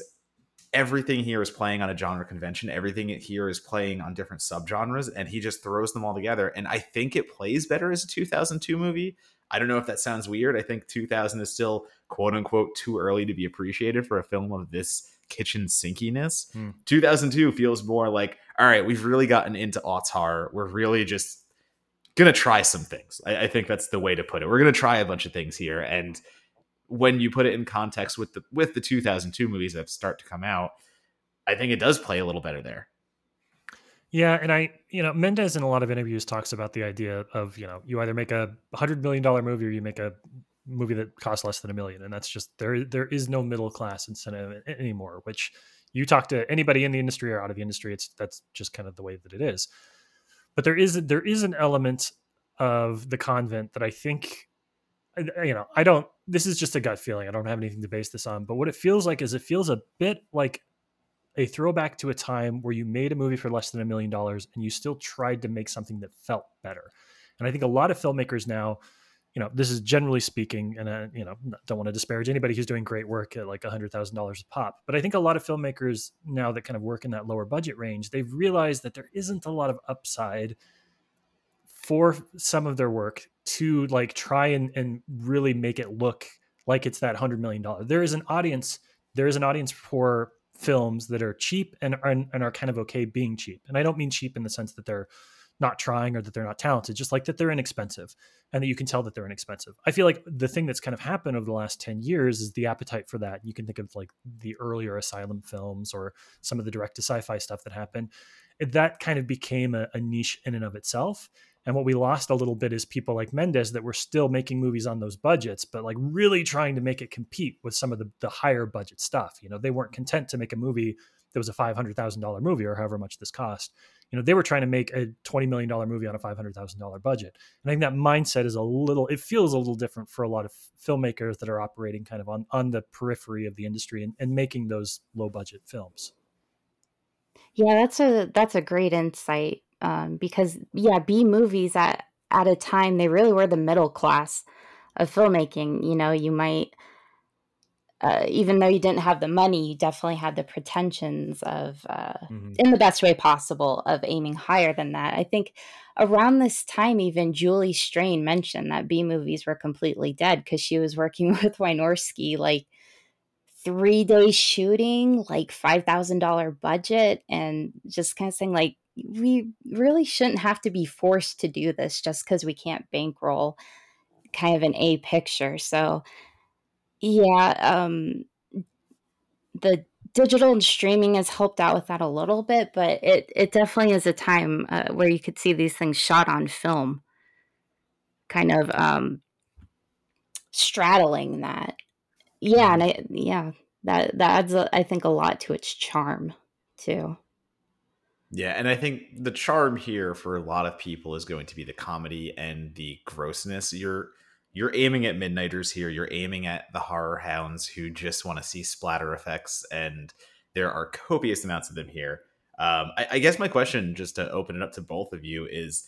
Everything here is playing on a genre convention. Everything here is playing on different subgenres, and he just throws them all together. And I think it plays better as a 2002 movie. I don't know if that sounds weird. I think 2000 is still, quote unquote, too early to be appreciated for a film of this kitchen sinkiness. 2002 feels more like, all right, we've really gotten into aughts horror. We're really just going to try some things. I think that's the way to put it. We're going to try a bunch of things here. And when you put it in context with the 2002 movies that start to come out, I think it does play a little better there. Yeah, and Mendes in a lot of interviews talks about the idea of, you either make a $100 million movie or you make a movie that costs less than $1 million. And that's just, there is no middle class in cinema anymore, which you talk to anybody in the industry or out of the industry, that's just kind of the way that it is. But there is an element of The Convent that I think, this is just a gut feeling. I don't have anything to base this on, but what it feels like is it feels a bit like a throwback to a time where you made a movie for less than $1 million and you still tried to make something that felt better. And I think a lot of filmmakers now, this is generally speaking, and I, don't want to disparage anybody who's doing great work at like $100,000 a pop, but I think a lot of filmmakers now that kind of work in that lower budget range, they've realized that there isn't a lot of upside for some of their work to like try and really make it look like it's that $100 million. There is an audience for films that are cheap and are kind of okay being cheap. And I don't mean cheap in the sense that they're not trying or that they're not talented, just like that they're inexpensive and that you can tell that they're inexpensive. I feel like the thing that's kind of happened over the last 10 years is the appetite for that. You can think of like the earlier Asylum films or some of the direct to sci-fi stuff that happened. That kind of became a niche in and of itself. And what we lost a little bit is people like Mendes that were still making movies on those budgets, but like really trying to make it compete with some of the higher budget stuff. You know, they weren't content to make a movie that was a $500,000 movie or however much this cost. You know, they were trying to make a $20 million movie on a $500,000 budget. And I think that mindset is it feels a little different for a lot of filmmakers that are operating kind of on the periphery of the industry and making those low budget films. Yeah, that's a great insight. Because B movies at a time, they really were the middle class of filmmaking. You know, you might, even though you didn't have the money, you definitely had the pretensions of, in the best way possible, of aiming higher than that. I think around this time, even Julie Strain mentioned that B movies were completely dead because she was working with Wynorski, like 3-day shooting, like $5,000 budget, and just kind of saying like, we really shouldn't have to be forced to do this just because we can't bankroll kind of an A picture. So the digital and streaming has helped out with that a little bit, but it definitely is a time where you could see these things shot on film, kind of straddling that. Yeah. And that adds, I think, a lot to its charm too. Yeah, and I think the charm here for a lot of people is going to be the comedy and the grossness. You're aiming at Midnighters here. You're aiming at the horror hounds who just want to see splatter effects, and there are copious amounts of them here. I guess my question, just to open it up to both of you, is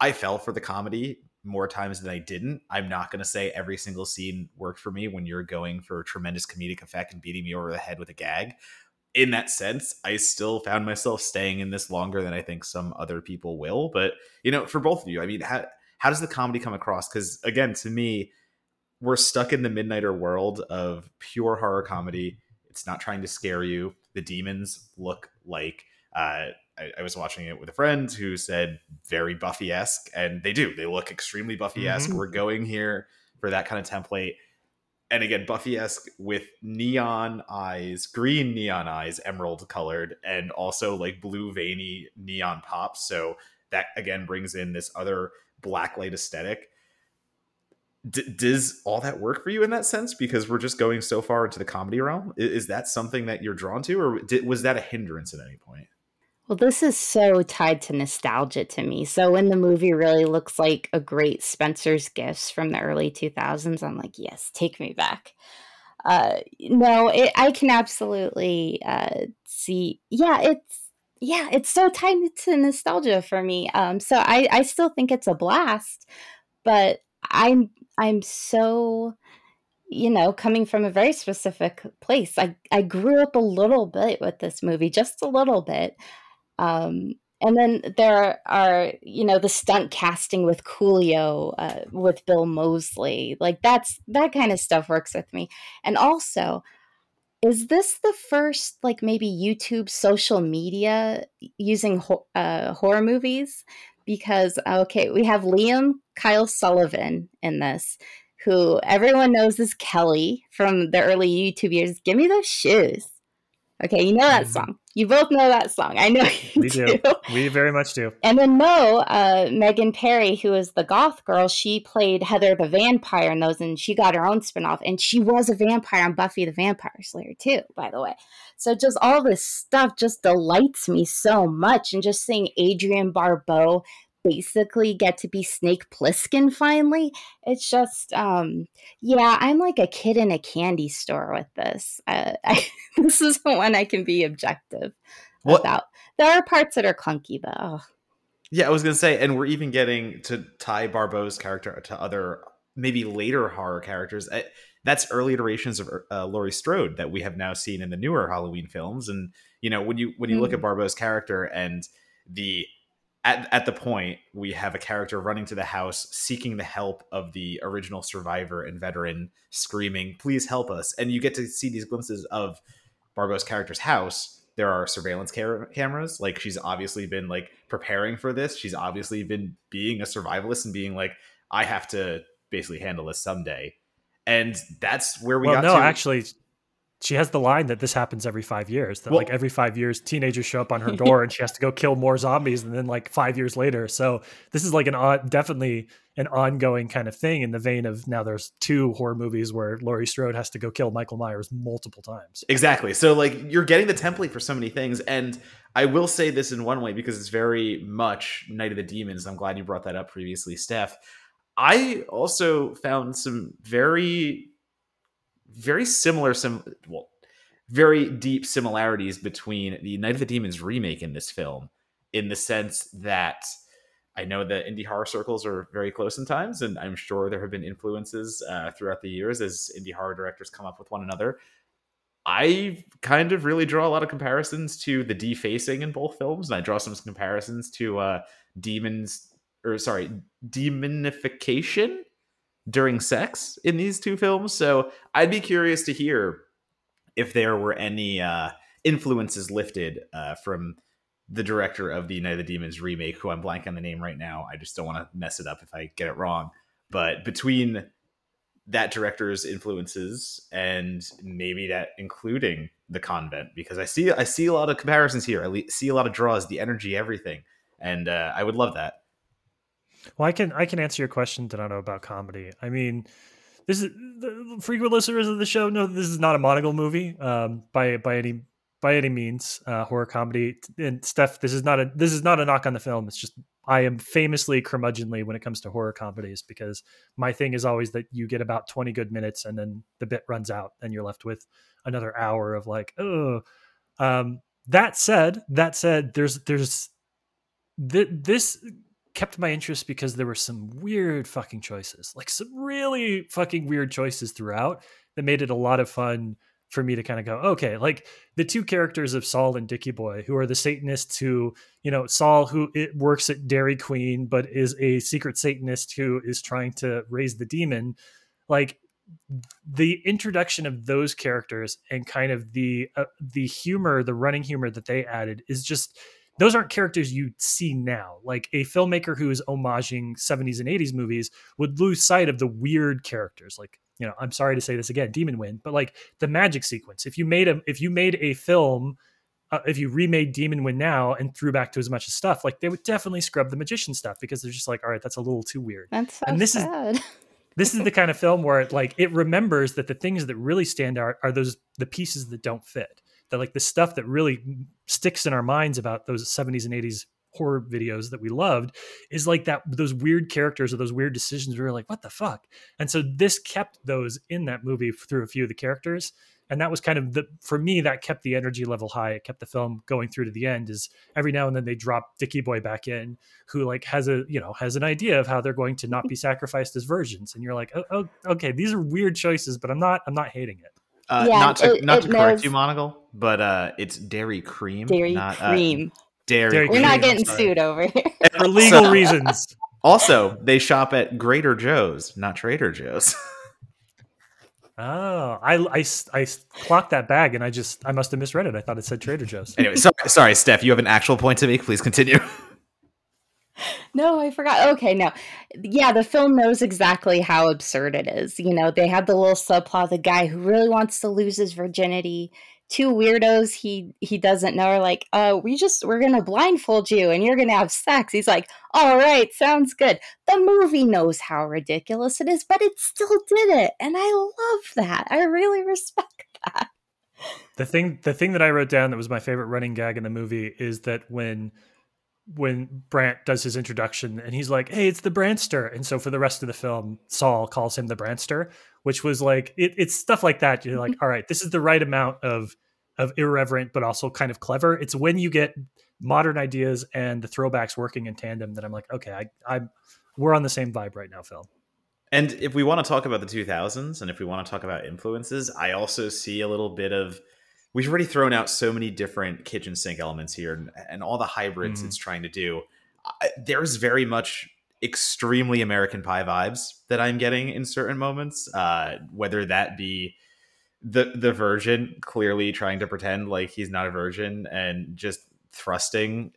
I fell for the comedy more times than I didn't. I'm not going to say every single scene worked for me when you're going for tremendous comedic effect and beating me over the head with a gag. In that sense, I still found myself staying in this longer than I think some other people will. But, you know, for both of you, I mean, how does the comedy come across? Because, again, to me, we're stuck in the Midnighter world of pure horror comedy. It's not trying to scare you. The demons look like... I was watching it with a friend who said very Buffy-esque. And they do. They look extremely Buffy-esque. Mm-hmm. We're going here for that kind of template. And again, Buffy-esque with neon eyes, green neon eyes, emerald colored, and also like blue veiny neon pop. So that, again, brings in this other blacklight aesthetic. Does all that work for you in that sense? Because we're just going so far into the comedy realm. Is that something that you're drawn to, or was that a hindrance at any point? Well, this is so tied to nostalgia to me. So when the movie really looks like a great Spencer's Gifts from the early 2000s, I'm like, yes, take me back. I can absolutely see. It's so tied to nostalgia for me. So I still think it's a blast, but I'm so... you know, coming from a very specific place. I grew up a little bit with this movie, just a little bit. And then there are, you know, the stunt casting with Coolio, with Bill Moseley. Like that kind of stuff works with me. And also, is this the first, like maybe YouTube social media using horror movies? Because, okay, we have Liam Kyle Sullivan in this, who everyone knows is Kelly from the early YouTube years. Give me those shoes. Okay, you know that song. You both know that song. I know we do. We very much do. And then Megan Perry, who is the goth girl, she played Heather the vampire in those, and she got her own spinoff. And she was a vampire on Buffy the Vampire Slayer too, by the way. So just all this stuff just delights me so much. And just seeing Adrienne Barbeau basically get to be Snake Plissken finally. It's just, I'm like a kid in a candy store with this. This is the one I can be objective about. There are parts that are clunky, though. Yeah, I was going to say, and we're even getting to tie Barbeau's character to other maybe later horror characters. That's early iterations of Laurie Strode that we have now seen in the newer Halloween films. And, you know, when you look at Barbeau's character and At the point, we have a character running to the house, seeking the help of the original survivor and veteran, screaming, "Please help us." And you get to see these glimpses of Barbeau's character's house there are surveillance cameras. Like, she's obviously been like preparing for this. She's obviously been being a survivalist and being like, I have to basically handle this someday. And that's where we got to. Actually, she has the line that this happens every 5 years, that like every 5 years teenagers show up on her door and she has to go kill more zombies. And then like 5 years later. So this is like definitely an ongoing kind of thing in the vein of now there's two horror movies where Laurie Strode has to go kill Michael Myers multiple times. Exactly. So like you're getting the template for so many things. And I will say this in one way, because it's very much Night of the Demons. I'm glad you brought that up previously, Steph. I also found some very deep similarities between the Night of the Demons remake and this film, in the sense that I know that indie horror circles are very close in times, and I'm sure there have been influences throughout the years as indie horror directors come up with one another. I kind of really draw a lot of comparisons to the defacing in both films, and I draw some comparisons to demonification during sex in these two films. So I'd be curious to hear if there were any influences lifted from the director of the Night of the Demons remake, who I'm blanking on the name right now. I just don't want to mess it up if I get it wrong. But between that director's influences and maybe that including The Convent, because I see a lot of comparisons here. I see a lot of draws, the energy, everything. And I would love that. Well, I can answer your question, Donato, about comedy. I mean, this is the frequent listeners of the show know that this is not a Monocle movie by any means, horror comedy. And Steph, this is not a knock on the film. It's just I am famously curmudgeonly when it comes to horror comedies, because my thing is always that you get about 20 good minutes and then the bit runs out and you're left with another hour of like, oh. That said, this kept my interest because there were some weird fucking choices, like some really fucking weird choices throughout that made it a lot of fun for me to kind of go, okay, like the two characters of Saul and Dickie Boy, who are the Satanists who, you know, Saul, who it works at Dairy Queen, but is a secret Satanist who is trying to raise the demon. Like the introduction of those characters and kind of the humor, the running humor that they added is just, those aren't characters you see now. Like a filmmaker who is homaging 70s and 80s movies would lose sight of the weird characters. Like, you know, I'm sorry to say this again, Demon Wind, but like the magic sequence, if you made a film, if you remade Demon Wind now and threw back to as much as stuff, like they would definitely scrub the magician stuff because they're just like, all right, that's a little too weird. That's so sad. This is the kind of film where it like, it remembers that the things that really stand out are the pieces that don't fit. That like the stuff that really sticks in our minds about those 70s and 80s horror videos that we loved is like that, those weird characters or those weird decisions where we're like, what the fuck? And so this kept those in that movie through a few of the characters. And that was kind of for me, that kept the energy level high. It kept the film going through to the end, is every now and then they drop Dickie Boy back in, who like has an idea of how they're going to not be sacrificed as virgins. And you're like, oh okay, these are weird choices, but I'm not hating it. Not to correct you, Monocle, but it's Dairy Cream. Dairy Cream. We're not getting sued over here. For legal reasons. Also, they shop at Greater Joe's, not Trader Joe's. Oh, I clocked that bag and I must have misread it. I thought it said Trader Joe's. Anyway, sorry, Steph, you have an actual point to make. Please continue. No, I forgot. Okay, no. Yeah, the film knows exactly how absurd it is. You know, they had the little subplot, the guy who really wants to lose his virginity. Two weirdos he doesn't know are like, we're going to blindfold you and you're going to have sex. He's like, all right, sounds good. The movie knows how ridiculous it is, but it still did it. And I love that. I really respect that. The thing that I wrote down that was my favorite running gag in the movie is that when Brant does his introduction and he's like, hey, it's the Brantster. And so for the rest of the film, Saul calls him the Brantster, which was like, it's stuff like that. You're like, all right, this is the right amount of irreverent, but also kind of clever. It's when you get modern ideas and the throwbacks working in tandem that I'm like, okay, we're on the same vibe right now, Phil. And if we want to talk about the 2000s and if we want to talk about influences, I also see a little bit of, we've already thrown out so many different kitchen sink elements here and all the hybrids it's trying to do. There's very much extremely American Pie vibes that I'm getting in certain moments, whether that be the virgin clearly trying to pretend like he's not a virgin and just thrusting,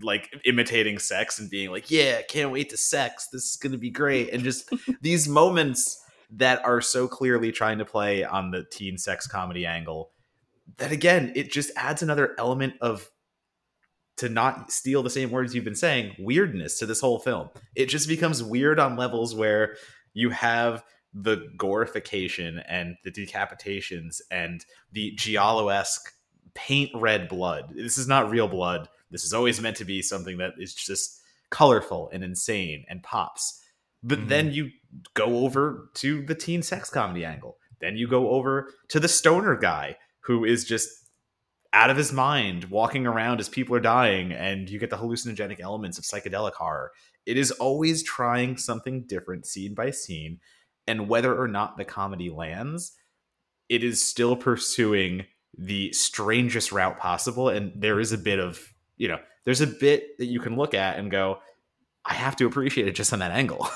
like imitating sex and being like, yeah, can't wait to sex. This is going to be great. And just these moments that are so clearly trying to play on the teen sex comedy angle that, again, it just adds another element of, to not steal the same words you've been saying, weirdness to this whole film. It just becomes weird on levels where you have the gorification and the decapitations and the giallo-esque paint red blood. This is not real blood. This is always meant to be something that is just colorful and insane and pops. But then you go over to the teen sex comedy angle. Then you go over to the stoner guy who is just out of his mind, walking around as people are dying, and you get the hallucinogenic elements of psychedelic horror. It is always trying something different scene by scene, and whether or not the comedy lands, it is still pursuing the strangest route possible. And there is a bit of, you know, there's a bit that you can look at and go, I have to appreciate it just on that angle.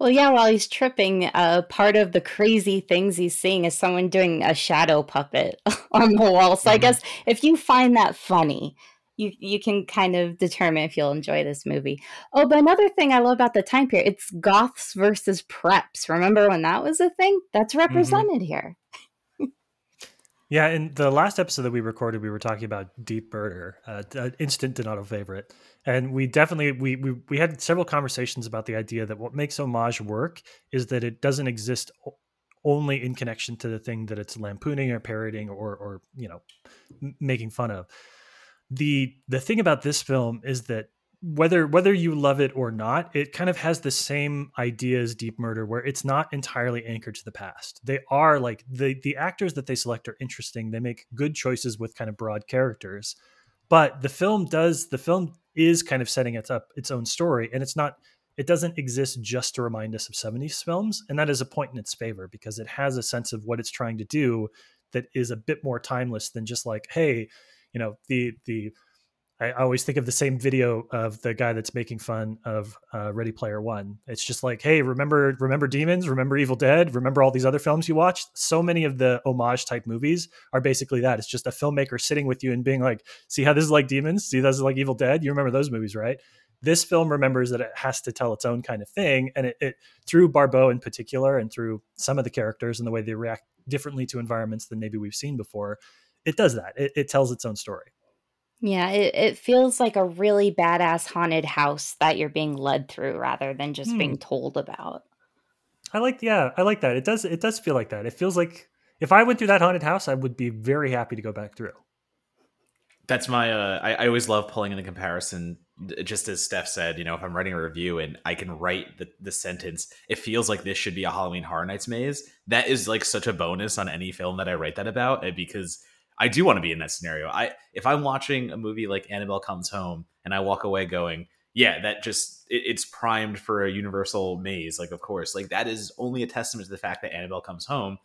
Well, yeah, while he's tripping, part of the crazy things he's seeing is someone doing a shadow puppet on the wall. So I guess if you find that funny, you can kind of determine if you'll enjoy this movie. Oh, but another thing I love about the time period, it's goths versus preps. Remember when that was a thing? That's represented here. Yeah, in the last episode that we recorded, we were talking about Deep Murder, an instant Donato favorite. And we definitely, we had several conversations about the idea that what makes homage work is that it doesn't exist only in connection to the thing that it's lampooning or parodying or you know, making fun of. The thing about this film is that whether you love it or not, it kind of has the same idea as Deep Murder, where it's not entirely anchored to the past. They are like the actors that they select are interesting. They make good choices with kind of broad characters, but the film is kind of setting its own story, and it doesn't exist just to remind us of 70s films. And that is a point in its favor because it has a sense of what it's trying to do that is a bit more timeless than just like, hey, you know, I always think of the same video of the guy that's making fun of Ready Player One. It's just like, hey, remember Demons, remember Evil Dead, remember all these other films you watched? So many of the homage type movies are basically that. It's just a filmmaker sitting with you and being like, see how this is like Demons? See, this is like Evil Dead? You remember those movies, right? This film remembers that it has to tell its own kind of thing. And it through Barbeau in particular, and through some of the characters and the way they react differently to environments than maybe we've seen before, it does that. It tells its own story. Yeah, it feels like a really badass haunted house that you're being led through rather than just being told about. I like that. It does feel like that. It feels like if I went through that haunted house, I would be very happy to go back through. That's my, I always love pulling in the comparison, just as Steph said, you know, if I'm writing a review and I can write the sentence, it feels like this should be a Halloween Horror Nights maze. That is like such a bonus on any film that I write that about, because I do want to be in that scenario. If I'm watching a movie like Annabelle Comes Home and I walk away going, yeah, that just, it's primed for a universal maze. Like, of course, like that is only a testament to the fact that Annabelle Comes Home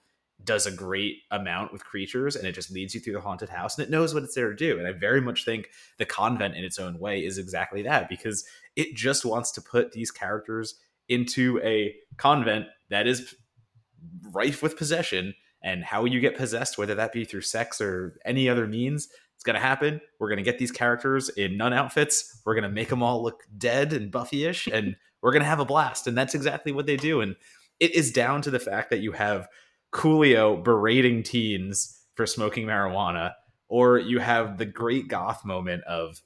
does a great amount with creatures, and it just leads you through the haunted house and it knows what it's there to do. And I very much think The Convent in its own way is exactly that, because it just wants to put these characters into a convent that is rife with possession. And how you get possessed, whether that be through sex or any other means, it's going to happen. We're going to get these characters in nun outfits. We're going to make them all look dead and Buffy-ish, and we're going to have a blast. And that's exactly what they do. And it is down to the fact that you have Coolio berating teens for smoking marijuana, or you have the great goth moment of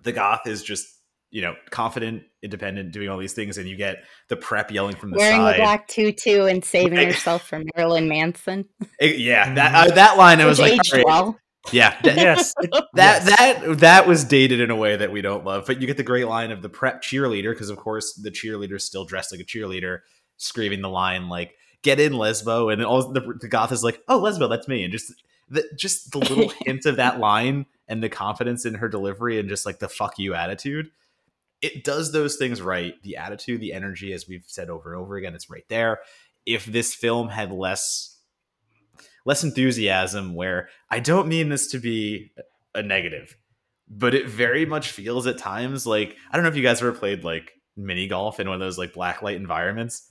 the goth is just, you know, confident, independent, doing all these things, and you get the prep yelling from the side. Wearing a black tutu and saving yourself from Marilyn Manson. Yeah, that line, I was like, well. Yeah, yes, that was dated in a way that we don't love. But you get the great line of the prep cheerleader, because of course the cheerleader is still dressed like a cheerleader, screaming the line like "Get in, Lesbo," and all the goth is like, "Oh, Lesbo, that's me," and just the little hint of that line and the confidence in her delivery and just like the "fuck you" attitude. It does those things right. The attitude, the energy, as we've said over and over again, it's right there. If this film had less enthusiasm, where I don't mean this to be a negative, but it very much feels at times like, I don't know if you guys ever played like mini golf in one of those like blacklight environments.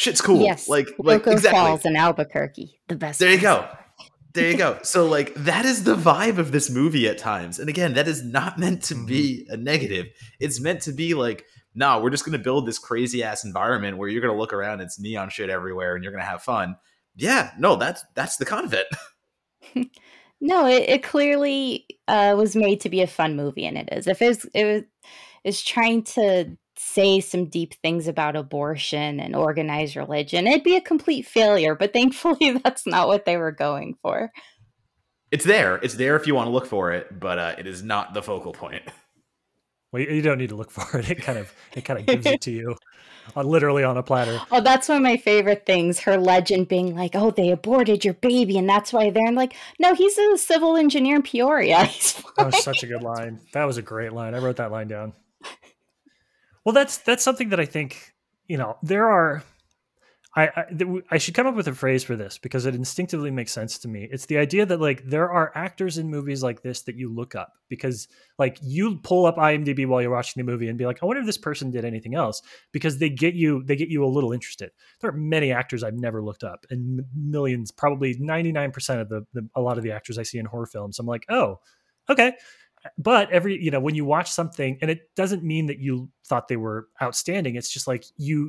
shit's cool. Yes. Like Cocoa exactly. Falls in Albuquerque, the best. There you go. There you go. So like that is the vibe of this movie at times. And again, that is not meant to be a negative. It's meant to be like, nah, we're just going to build this crazy ass environment where you're going to look around and it's neon shit everywhere and you're going to have fun. Yeah, no, that's the convent. No, it clearly was made to be a fun movie, and it is. If it's trying to say some deep things about abortion and organized religion, it'd be a complete failure. But thankfully, that's not what they were going for. It's there. It's there if you want to look for it, but it is not the focal point. Well, you don't need to look for it. It kind of gives it to you, literally on a platter. Oh, that's one of my favorite things. Her legend being like, "Oh, they aborted your baby, and that's why they're." And like, no, he's a civil engineer in Peoria. That was such a good line. That was a great line. I wrote that line down. Well, that's something that I think, you know, there are. I should come up with a phrase for this because it instinctively makes sense to me. It's the idea that like there are actors in movies like this that you look up because like you pull up IMDb while you're watching the movie and be like, I wonder if this person did anything else, because they get you a little interested. There are many actors I've never looked up, and millions, probably 99% of a lot of the actors I see in horror films. I'm like, oh, okay. But every, you know, when you watch something, and it doesn't mean that you thought they were outstanding. It's just like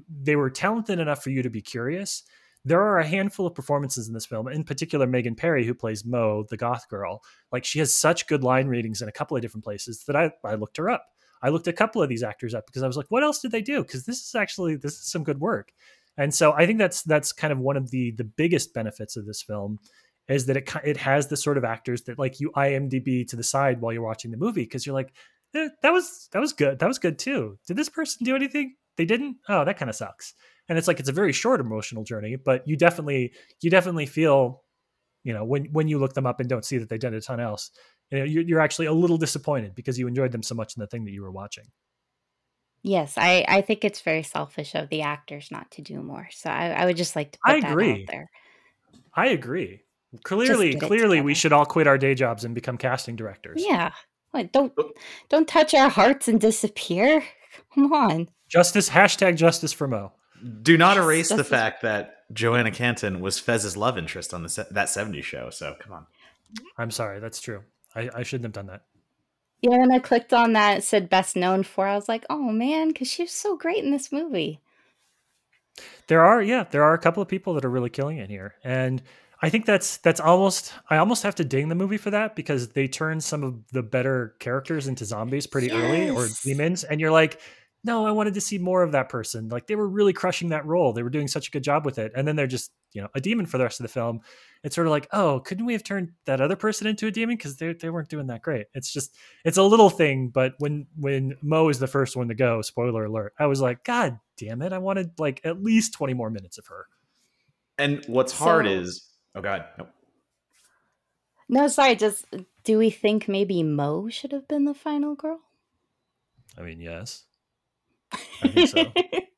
they were talented enough for you to be curious. There are a handful of performances in this film, in particular, Megan Perry, who plays Mo, the goth girl. Like, she has such good line readings in a couple of different places that I looked her up. I looked a couple of these actors up because I was like, what else did they do? Because this is some good work. And so I think that's kind of one of the biggest benefits of this film, is that it has the sort of actors that like you IMDb to the side while you're watching the movie, because you're like, that was good. That was good too. Did this person do anything? They didn't? Oh, that kind of sucks. And it's like, it's a very short emotional journey, but you definitely feel, you know, when you look them up and don't see that they did a ton else, you know, you're actually a little disappointed because you enjoyed them so much in the thing that you were watching. Yes, I think it's very selfish of the actors not to do more. So I would just like to put that out there. I agree. Clearly, we should all quit our day jobs and become casting directors. Yeah. What, don't touch our hearts and disappear. Come on. Justice, #justice for Mo. Do not erase the fact that Joanna Canton was Fez's love interest on that 70s show. So come on. I'm sorry. That's true. I shouldn't have done that. Yeah, when I clicked on that, it said best known for. I was like, oh man, because she was so great in this movie. There are a couple of people that are really killing it here. And I think I almost have to ding the movie for that, because they turn some of the better characters into zombies pretty early, or demons. And you're like, no, I wanted to see more of that person. Like, they were really crushing that role. They were doing such a good job with it. And then they're just, you know, a demon for the rest of the film. It's sort of like, oh, couldn't we have turned that other person into a demon? Cause they weren't doing that great. It's just, it's a little thing. But when Mo is the first one to go, spoiler alert, I was like, God damn it. I wanted like at least 20 more minutes of her. And what's hard is, oh God, nope. No, sorry. Just, do we think maybe Mo should have been the final girl? I mean, yes, I think so.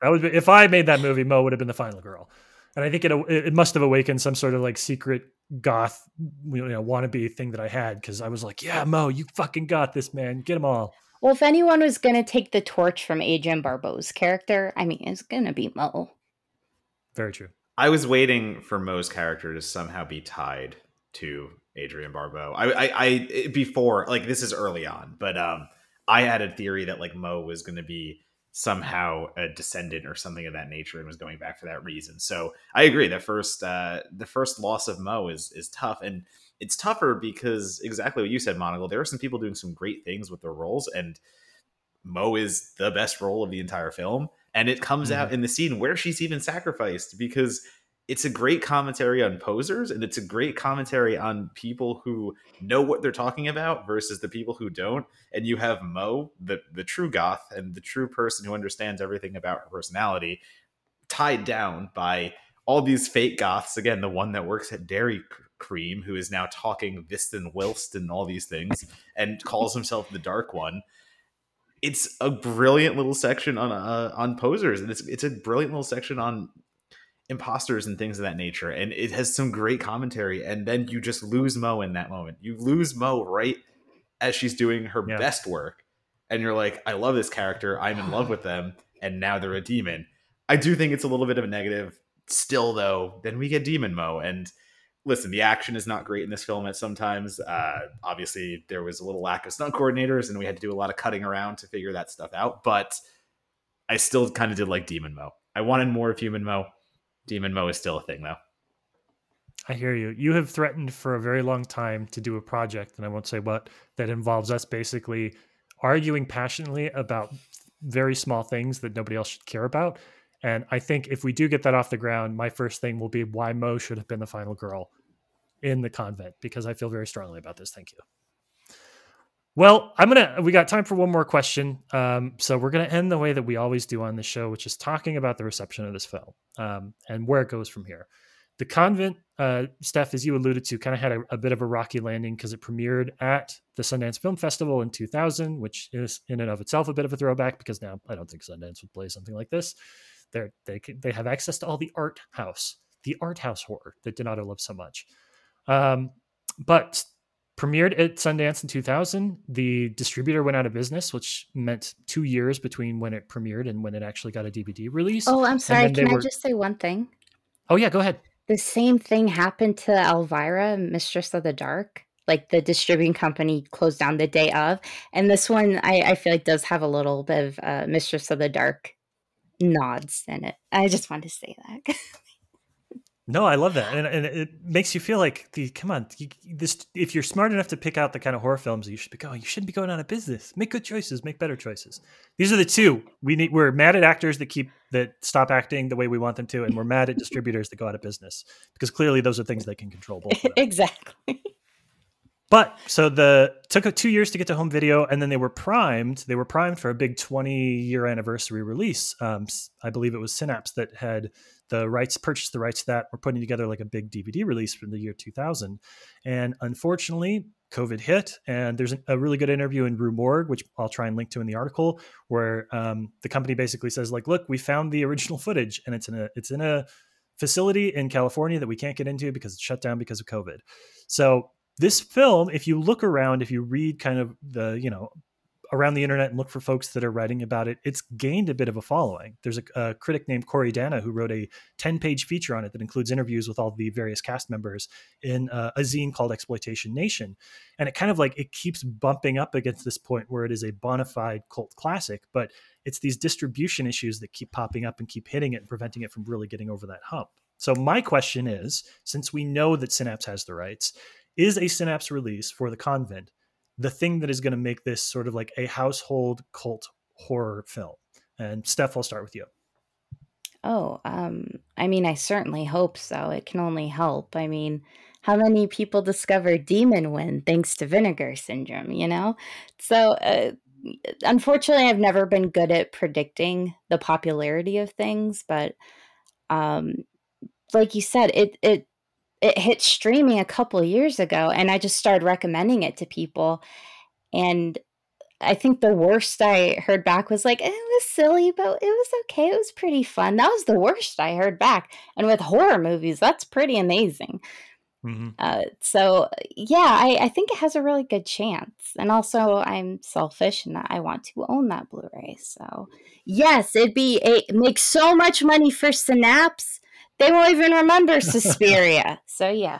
That would be, if I made that movie, Mo would have been the final girl, and I think it must have awakened some sort of like secret goth, you know, wannabe thing that I had, because I was like, yeah, Mo, you fucking got this, man. Get them all. Well, if anyone was going to take the torch from Adrian Barbeau's character, I mean, it's going to be Mo. Very true. I was waiting for Mo's character to somehow be tied to Adrian Barbeau. Before, like, this is early on, but I had a theory that like Mo was going to be somehow a descendant or something of that nature and was going back for that reason. So I agree. The first loss of Mo is tough, and it's tougher because exactly what you said, Monagle. There are some people doing some great things with their roles, and Mo is the best role of the entire film. And it comes out in the scene where she's even sacrificed, because it's a great commentary on posers, and it's a great commentary on people who know what they're talking about versus the people who don't. And you have Mo, the true goth and the true person who understands everything about her personality, tied down by all these fake goths. Again, the one that works at Dairy Cream, who is now talking this and whilst and all these things and calls himself the Dark One. It's a brilliant little section on posers, and it's a brilliant little section on imposters and things of that nature. And it has some great commentary. And then you just lose Mo in that moment. You lose Mo right as she's doing her best work. And you're like, I love this character. I'm in love with them. And now they're a demon. I do think it's a little bit of a negative. Still, though, then we get Demon Mo. And listen, the action is not great in this film at sometimes. Obviously, there was a little lack of stunt coordinators, and we had to do a lot of cutting around to figure that stuff out. But I still kind of did like Demon Mo. I wanted more of Human Mo. Demon Mo is still a thing, though. I hear you. You have threatened for a very long time to do a project, and I won't say what, that involves us basically arguing passionately about very small things that nobody else should care about. And I think if we do get that off the ground, my first thing will be why Mo should have been the final girl in the convent, because I feel very strongly about this. Thank you. Well, we got time for one more question. So we're going to end the way that we always do on the show, which is talking about the reception of this film and where it goes from here. The convent, Steph, as you alluded to, kind of had a bit of a rocky landing because it premiered at the Sundance Film Festival in 2000, which is in and of itself a bit of a throwback because now I don't think Sundance would play something like this. They have access to all the art house horror that Donato loves so much. But premiered at Sundance in 2000, the distributor went out of business, which meant 2 years between when it premiered and when it actually got a DVD release. Oh, I'm sorry. Can I just say one thing? Oh, yeah, go ahead. The same thing happened to Elvira, Mistress of the Dark. Like the distributing company closed down the day of. And this one, I feel like does have a little bit of Mistress of the Dark nods in it. I just wanted to say that. No, I love that. And it makes you feel like, if you're smart enough to pick out the kind of horror films you should be going, you shouldn't be going out of business. Make good choices, make better choices. These are the two. We're mad at actors that stop acting the way we want them to, and we're mad at distributors that go out of business, because clearly those are things they can control both. Exactly. But so took 2 years to get to home video, and then they were primed. They were primed for a big 20-year anniversary release. I believe it was Synapse that had purchased the rights to that. We're putting together like a big DVD release from the year 2000. And unfortunately, COVID hit, and there's a really good interview in Rue Morgue, which I'll try and link to in the article, where the company basically says, like, look, we found the original footage, and it's in a facility in California that we can't get into because it's shut down because of COVID. So this film, if you look around, if you read kind of around the internet and look for folks that are writing about it, it's gained a bit of a following. There's a critic named Corey Dana who wrote a 10-page feature on it that includes interviews with all the various cast members in a zine called Exploitation Nation. And it kind of like, it keeps bumping up against this point where it is a bona fide cult classic, but it's these distribution issues that keep popping up and keep hitting it and preventing it from really getting over that hump. So my question is, since we know that Synapse has the rights, is a Synapse release for The Convent the thing that is going to make this sort of like a household cult horror film? And Steph, I'll start with you. Oh, I certainly hope so. It can only help. I mean, how many people discovered Demon Wind thanks to Vinegar Syndrome, you know? So unfortunately, I've never been good at predicting the popularity of things. But like you said, it hit streaming a couple of years ago, and I just started recommending it to people. And I think the worst I heard back was like, it was silly, but it was okay. It was pretty fun. That was the worst I heard back. And with horror movies, that's pretty amazing. Mm-hmm. I think it has a really good chance. And also I'm selfish and I want to own that Blu-ray. So yes, it makes so much money for Synapse. They won't even remember Suspiria. So, yeah.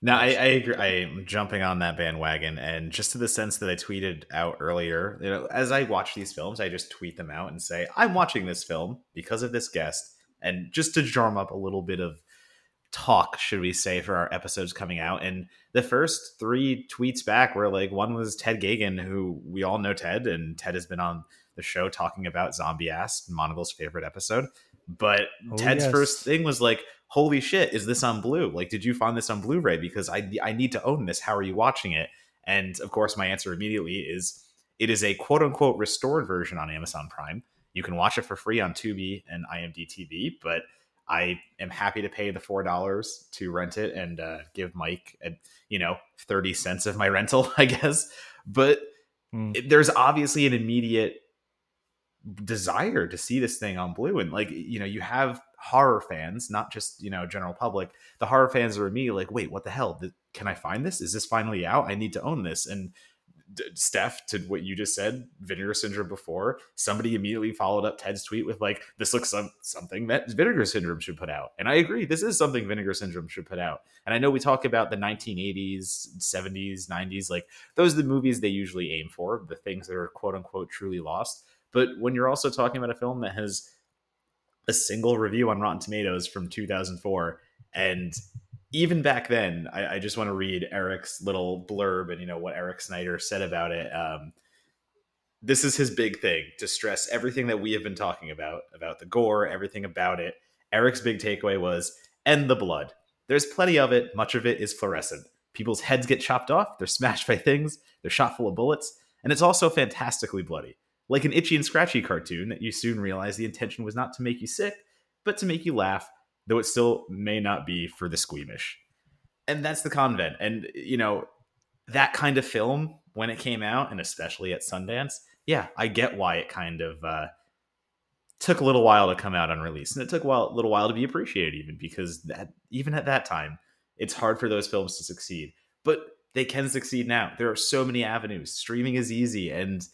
No, I agree. I'm jumping on that bandwagon. And just to the sense that I tweeted out earlier, you know, as I watch these films, I just tweet them out and say, I'm watching this film because of this guest. And just to drum up a little bit of talk, should we say, for our episodes coming out. And the first three tweets back were like, one was Ted Gagan, who we all know Ted. And Ted has been on the show talking about Zombie Ass, Monagle's favorite episode. But Ted's first thing was like, holy shit, is this on Blu? Like, did you find this on Blu-ray? Because I need to own this. How are you watching it? And of course, my answer immediately is it is a quote unquote restored version on Amazon Prime. You can watch it for free on Tubi and IMDb, but I am happy to pay the $4 to rent it and give Mike, 30 cents of my rental, I guess. But there's obviously an immediate desire to see this thing on Blu, and like, you know, you have horror fans, not just, you know, general public. The horror fans are me like, wait, what the hell? Can I find this? Is this finally out? I need to own this. And Steph, to what you just said, Vinegar Syndrome before, somebody immediately followed up Ted's tweet with like, this looks like something that Vinegar Syndrome should put out. And I agree, this is something Vinegar Syndrome should put out. And I know we talk about the 1980s, 70s, 90s, like those are the movies they usually aim for, the things that are quote unquote truly lost. But when you're also talking about a film that has a single review on Rotten Tomatoes from 2004, and even back then, I just want to read Eric's little blurb and, you know, what Eric Snyder said about it. This is his big thing, to stress everything that we have been talking about the gore, everything about it. Eric's big takeaway was, end the blood. There's plenty of it. Much of it is fluorescent. People's heads get chopped off. They're smashed by things. They're shot full of bullets. And it's also fantastically bloody. Like an Itchy and Scratchy cartoon that you soon realize the intention was not to make you sick, but to make you laugh, though it still may not be for the squeamish. And that's The Convent. And, you know, that kind of film, when it came out, and especially at Sundance, yeah, I get why it kind of took a little while to come out on release. And it took a little while to be appreciated, even, because even at that time, it's hard for those films to succeed. But they can succeed now. There are so many avenues. Streaming is easy, and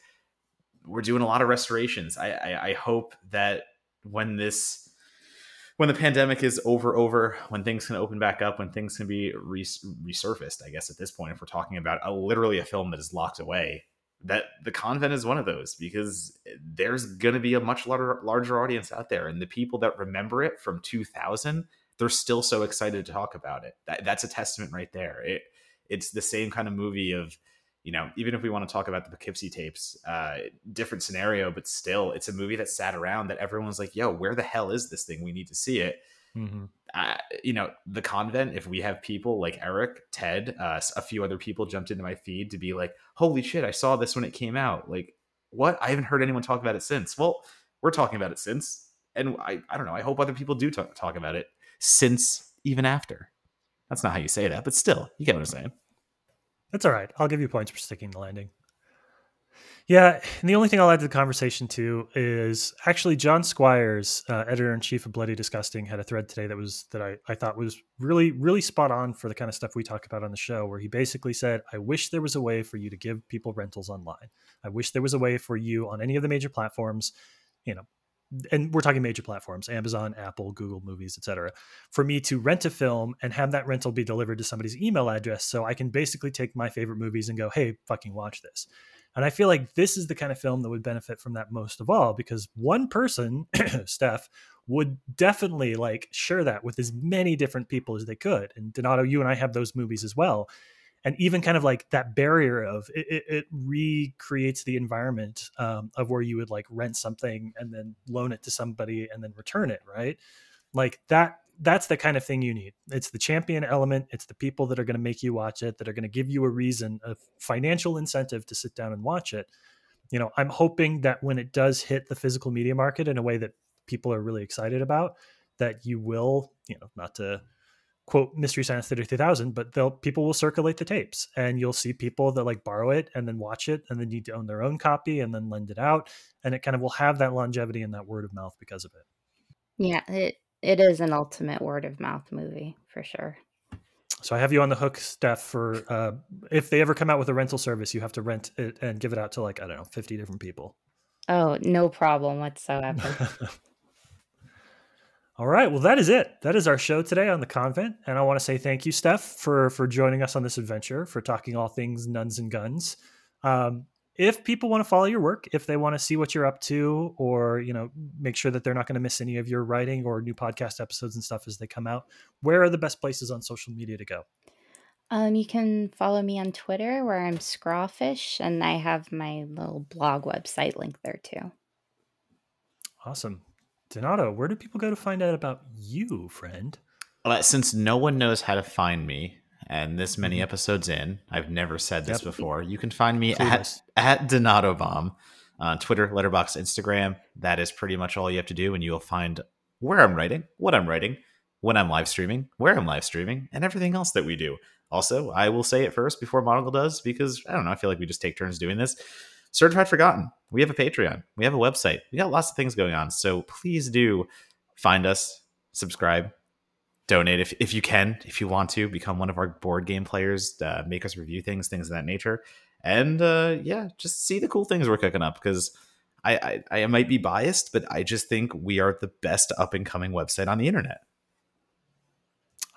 we're doing a lot of restorations. I hope that when the pandemic is over, when things can open back up, when things can be resurfaced, I guess at this point, if we're talking about literally a film that is locked away, that The Convent is one of those, because there's going to be a much larger audience out there. And the people that remember it from 2000, they're still so excited to talk about it. That's a testament right there. It's the same kind of movie of, you know, even if we want to talk about the Poughkeepsie tapes, different scenario, but still, it's a movie that sat around that everyone's like, yo, where the hell is this thing? We need to see it. Mm-hmm. You know, The Convent, if we have people like Eric, Ted, a few other people jumped into my feed to be like, holy shit, I saw this when it came out. Like, what? I haven't heard anyone talk about it since. Well, we're talking about it since. And I don't know. I hope other people do talk about it since, even after. That's not how you say that, but still, you get what I'm saying. That's all right. I'll give you points for sticking the landing. Yeah, and the only thing I'll add to the conversation, too, is actually John Squires, editor-in-chief of Bloody Disgusting, had a thread today that I thought was really, really spot on for the kind of stuff we talk about on the show, where he basically said, I wish there was a way for you to give people rentals online. I wish there was a way for you on any of the major platforms, you know, and we're talking major platforms, Amazon, Apple, Google Movies, etc., for me to rent a film and have that rental be delivered to somebody's email address. So I can basically take my favorite movies and go, hey, fucking watch this. And I feel like this is the kind of film that would benefit from that most of all, because one person, Steph, would definitely like share that with as many different people as they could. And Donato, you and I have those movies as well. And even kind of like that barrier of it recreates the environment of where you would like rent something and then loan it to somebody and then return it, right? Like that's the kind of thing you need. It's the champion element. It's the people that are going to make you watch it, that are going to give you a reason, a financial incentive to sit down and watch it. You know, I'm hoping that when it does hit the physical media market in a way that people are really excited about, that you will, you know, not to quote Mystery Science Theater 3000, but people will circulate the tapes, and you'll see people that like borrow it and then watch it and then need to own their own copy and then lend it out. And it kind of will have that longevity and that word of mouth because of it. Yeah, it is an ultimate word of mouth movie for sure. So I have you on the hook, Steph, for if they ever come out with a rental service, you have to rent it and give it out to like, I don't know, 50 different people. Oh, no problem whatsoever. All right. Well, that is it. That is our show today on The Convent. And I want to say thank you, Steph, for joining us on this adventure, for talking all things nuns and guns. If people want to follow your work, if they want to see what you're up to, or, you know, make sure that they're not going to miss any of your writing or new podcast episodes and stuff as they come out, where are the best places on social media to go? You can follow me on Twitter, where I'm Scrawfish, and I have my little blog website link there too. Awesome. Donato, where do people go to find out about you, friend? Well, since no one knows how to find me, and this many episodes in, I've never said this before, you can find me at Donato Bomb on Twitter, Letterboxd, Instagram. That is pretty much all you have to do, and you'll find where I'm writing, what I'm writing, when I'm live streaming, where I'm live streaming, and everything else that we do. Also, I will say it first before Monocle does, because, I don't know, I feel like we just take turns doing this. Certified Forgotten. We have a Patreon. We have a website. We got lots of things going on. So please do find us, subscribe, donate if you can, if you want to, become one of our board game players, make us review things of that nature. And yeah, just see the cool things we're cooking up, because I might be biased, but I just think we are the best up and coming website on the internet.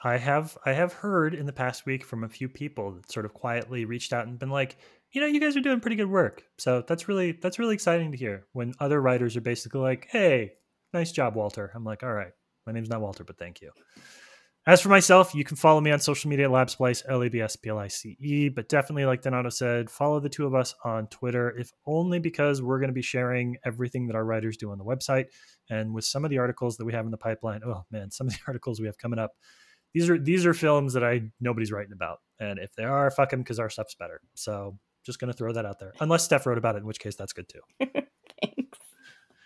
I have heard in the past week from a few people that sort of quietly reached out and been like, you know, you guys are doing pretty good work. So that's really exciting to hear when other writers are basically like, hey, nice job, Walter. I'm like, all right, my name's not Walter, but thank you. As for myself, you can follow me on social media at Labsplice, LABSPLICE, but definitely, like Donato said, follow the two of us on Twitter, if only because we're going to be sharing everything that our writers do on the website. And with some of the articles that we have in the pipeline, oh man, some of the articles we have coming up, these are films that nobody's writing about. And if they are, fuck them, because our stuff's better. So just going to throw that out there. Unless Steph wrote about it, in which case that's good too.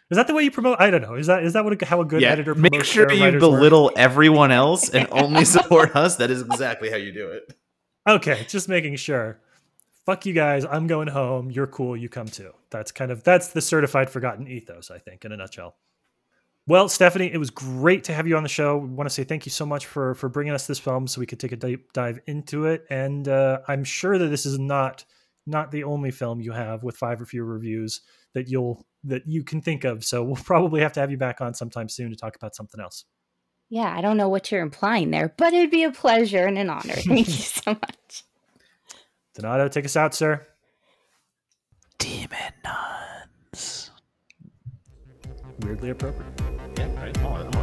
Is that the way you promote? I don't know. Is that how a good editor promotes? Make sure you belittle everyone else and only support us. That is exactly how you do it. Okay, just making sure. Fuck you guys. I'm going home. You're cool. You come too. That's the Certified Forgotten ethos, I think, in a nutshell. Well, Stephanie, it was great to have you on the show. We want to say thank you so much for bringing us this film so we could take a deep dive into it. And I'm sure that this is not the only film you have with five or fewer reviews that you can think of. So we'll probably have to have you back on sometime soon to talk about something else. Yeah, I don't know what you're implying there, but it'd be a pleasure and an honor. Thank you so much. Donato, take us out, sir. Demon nuns. Weirdly appropriate. Yeah, right. Oh,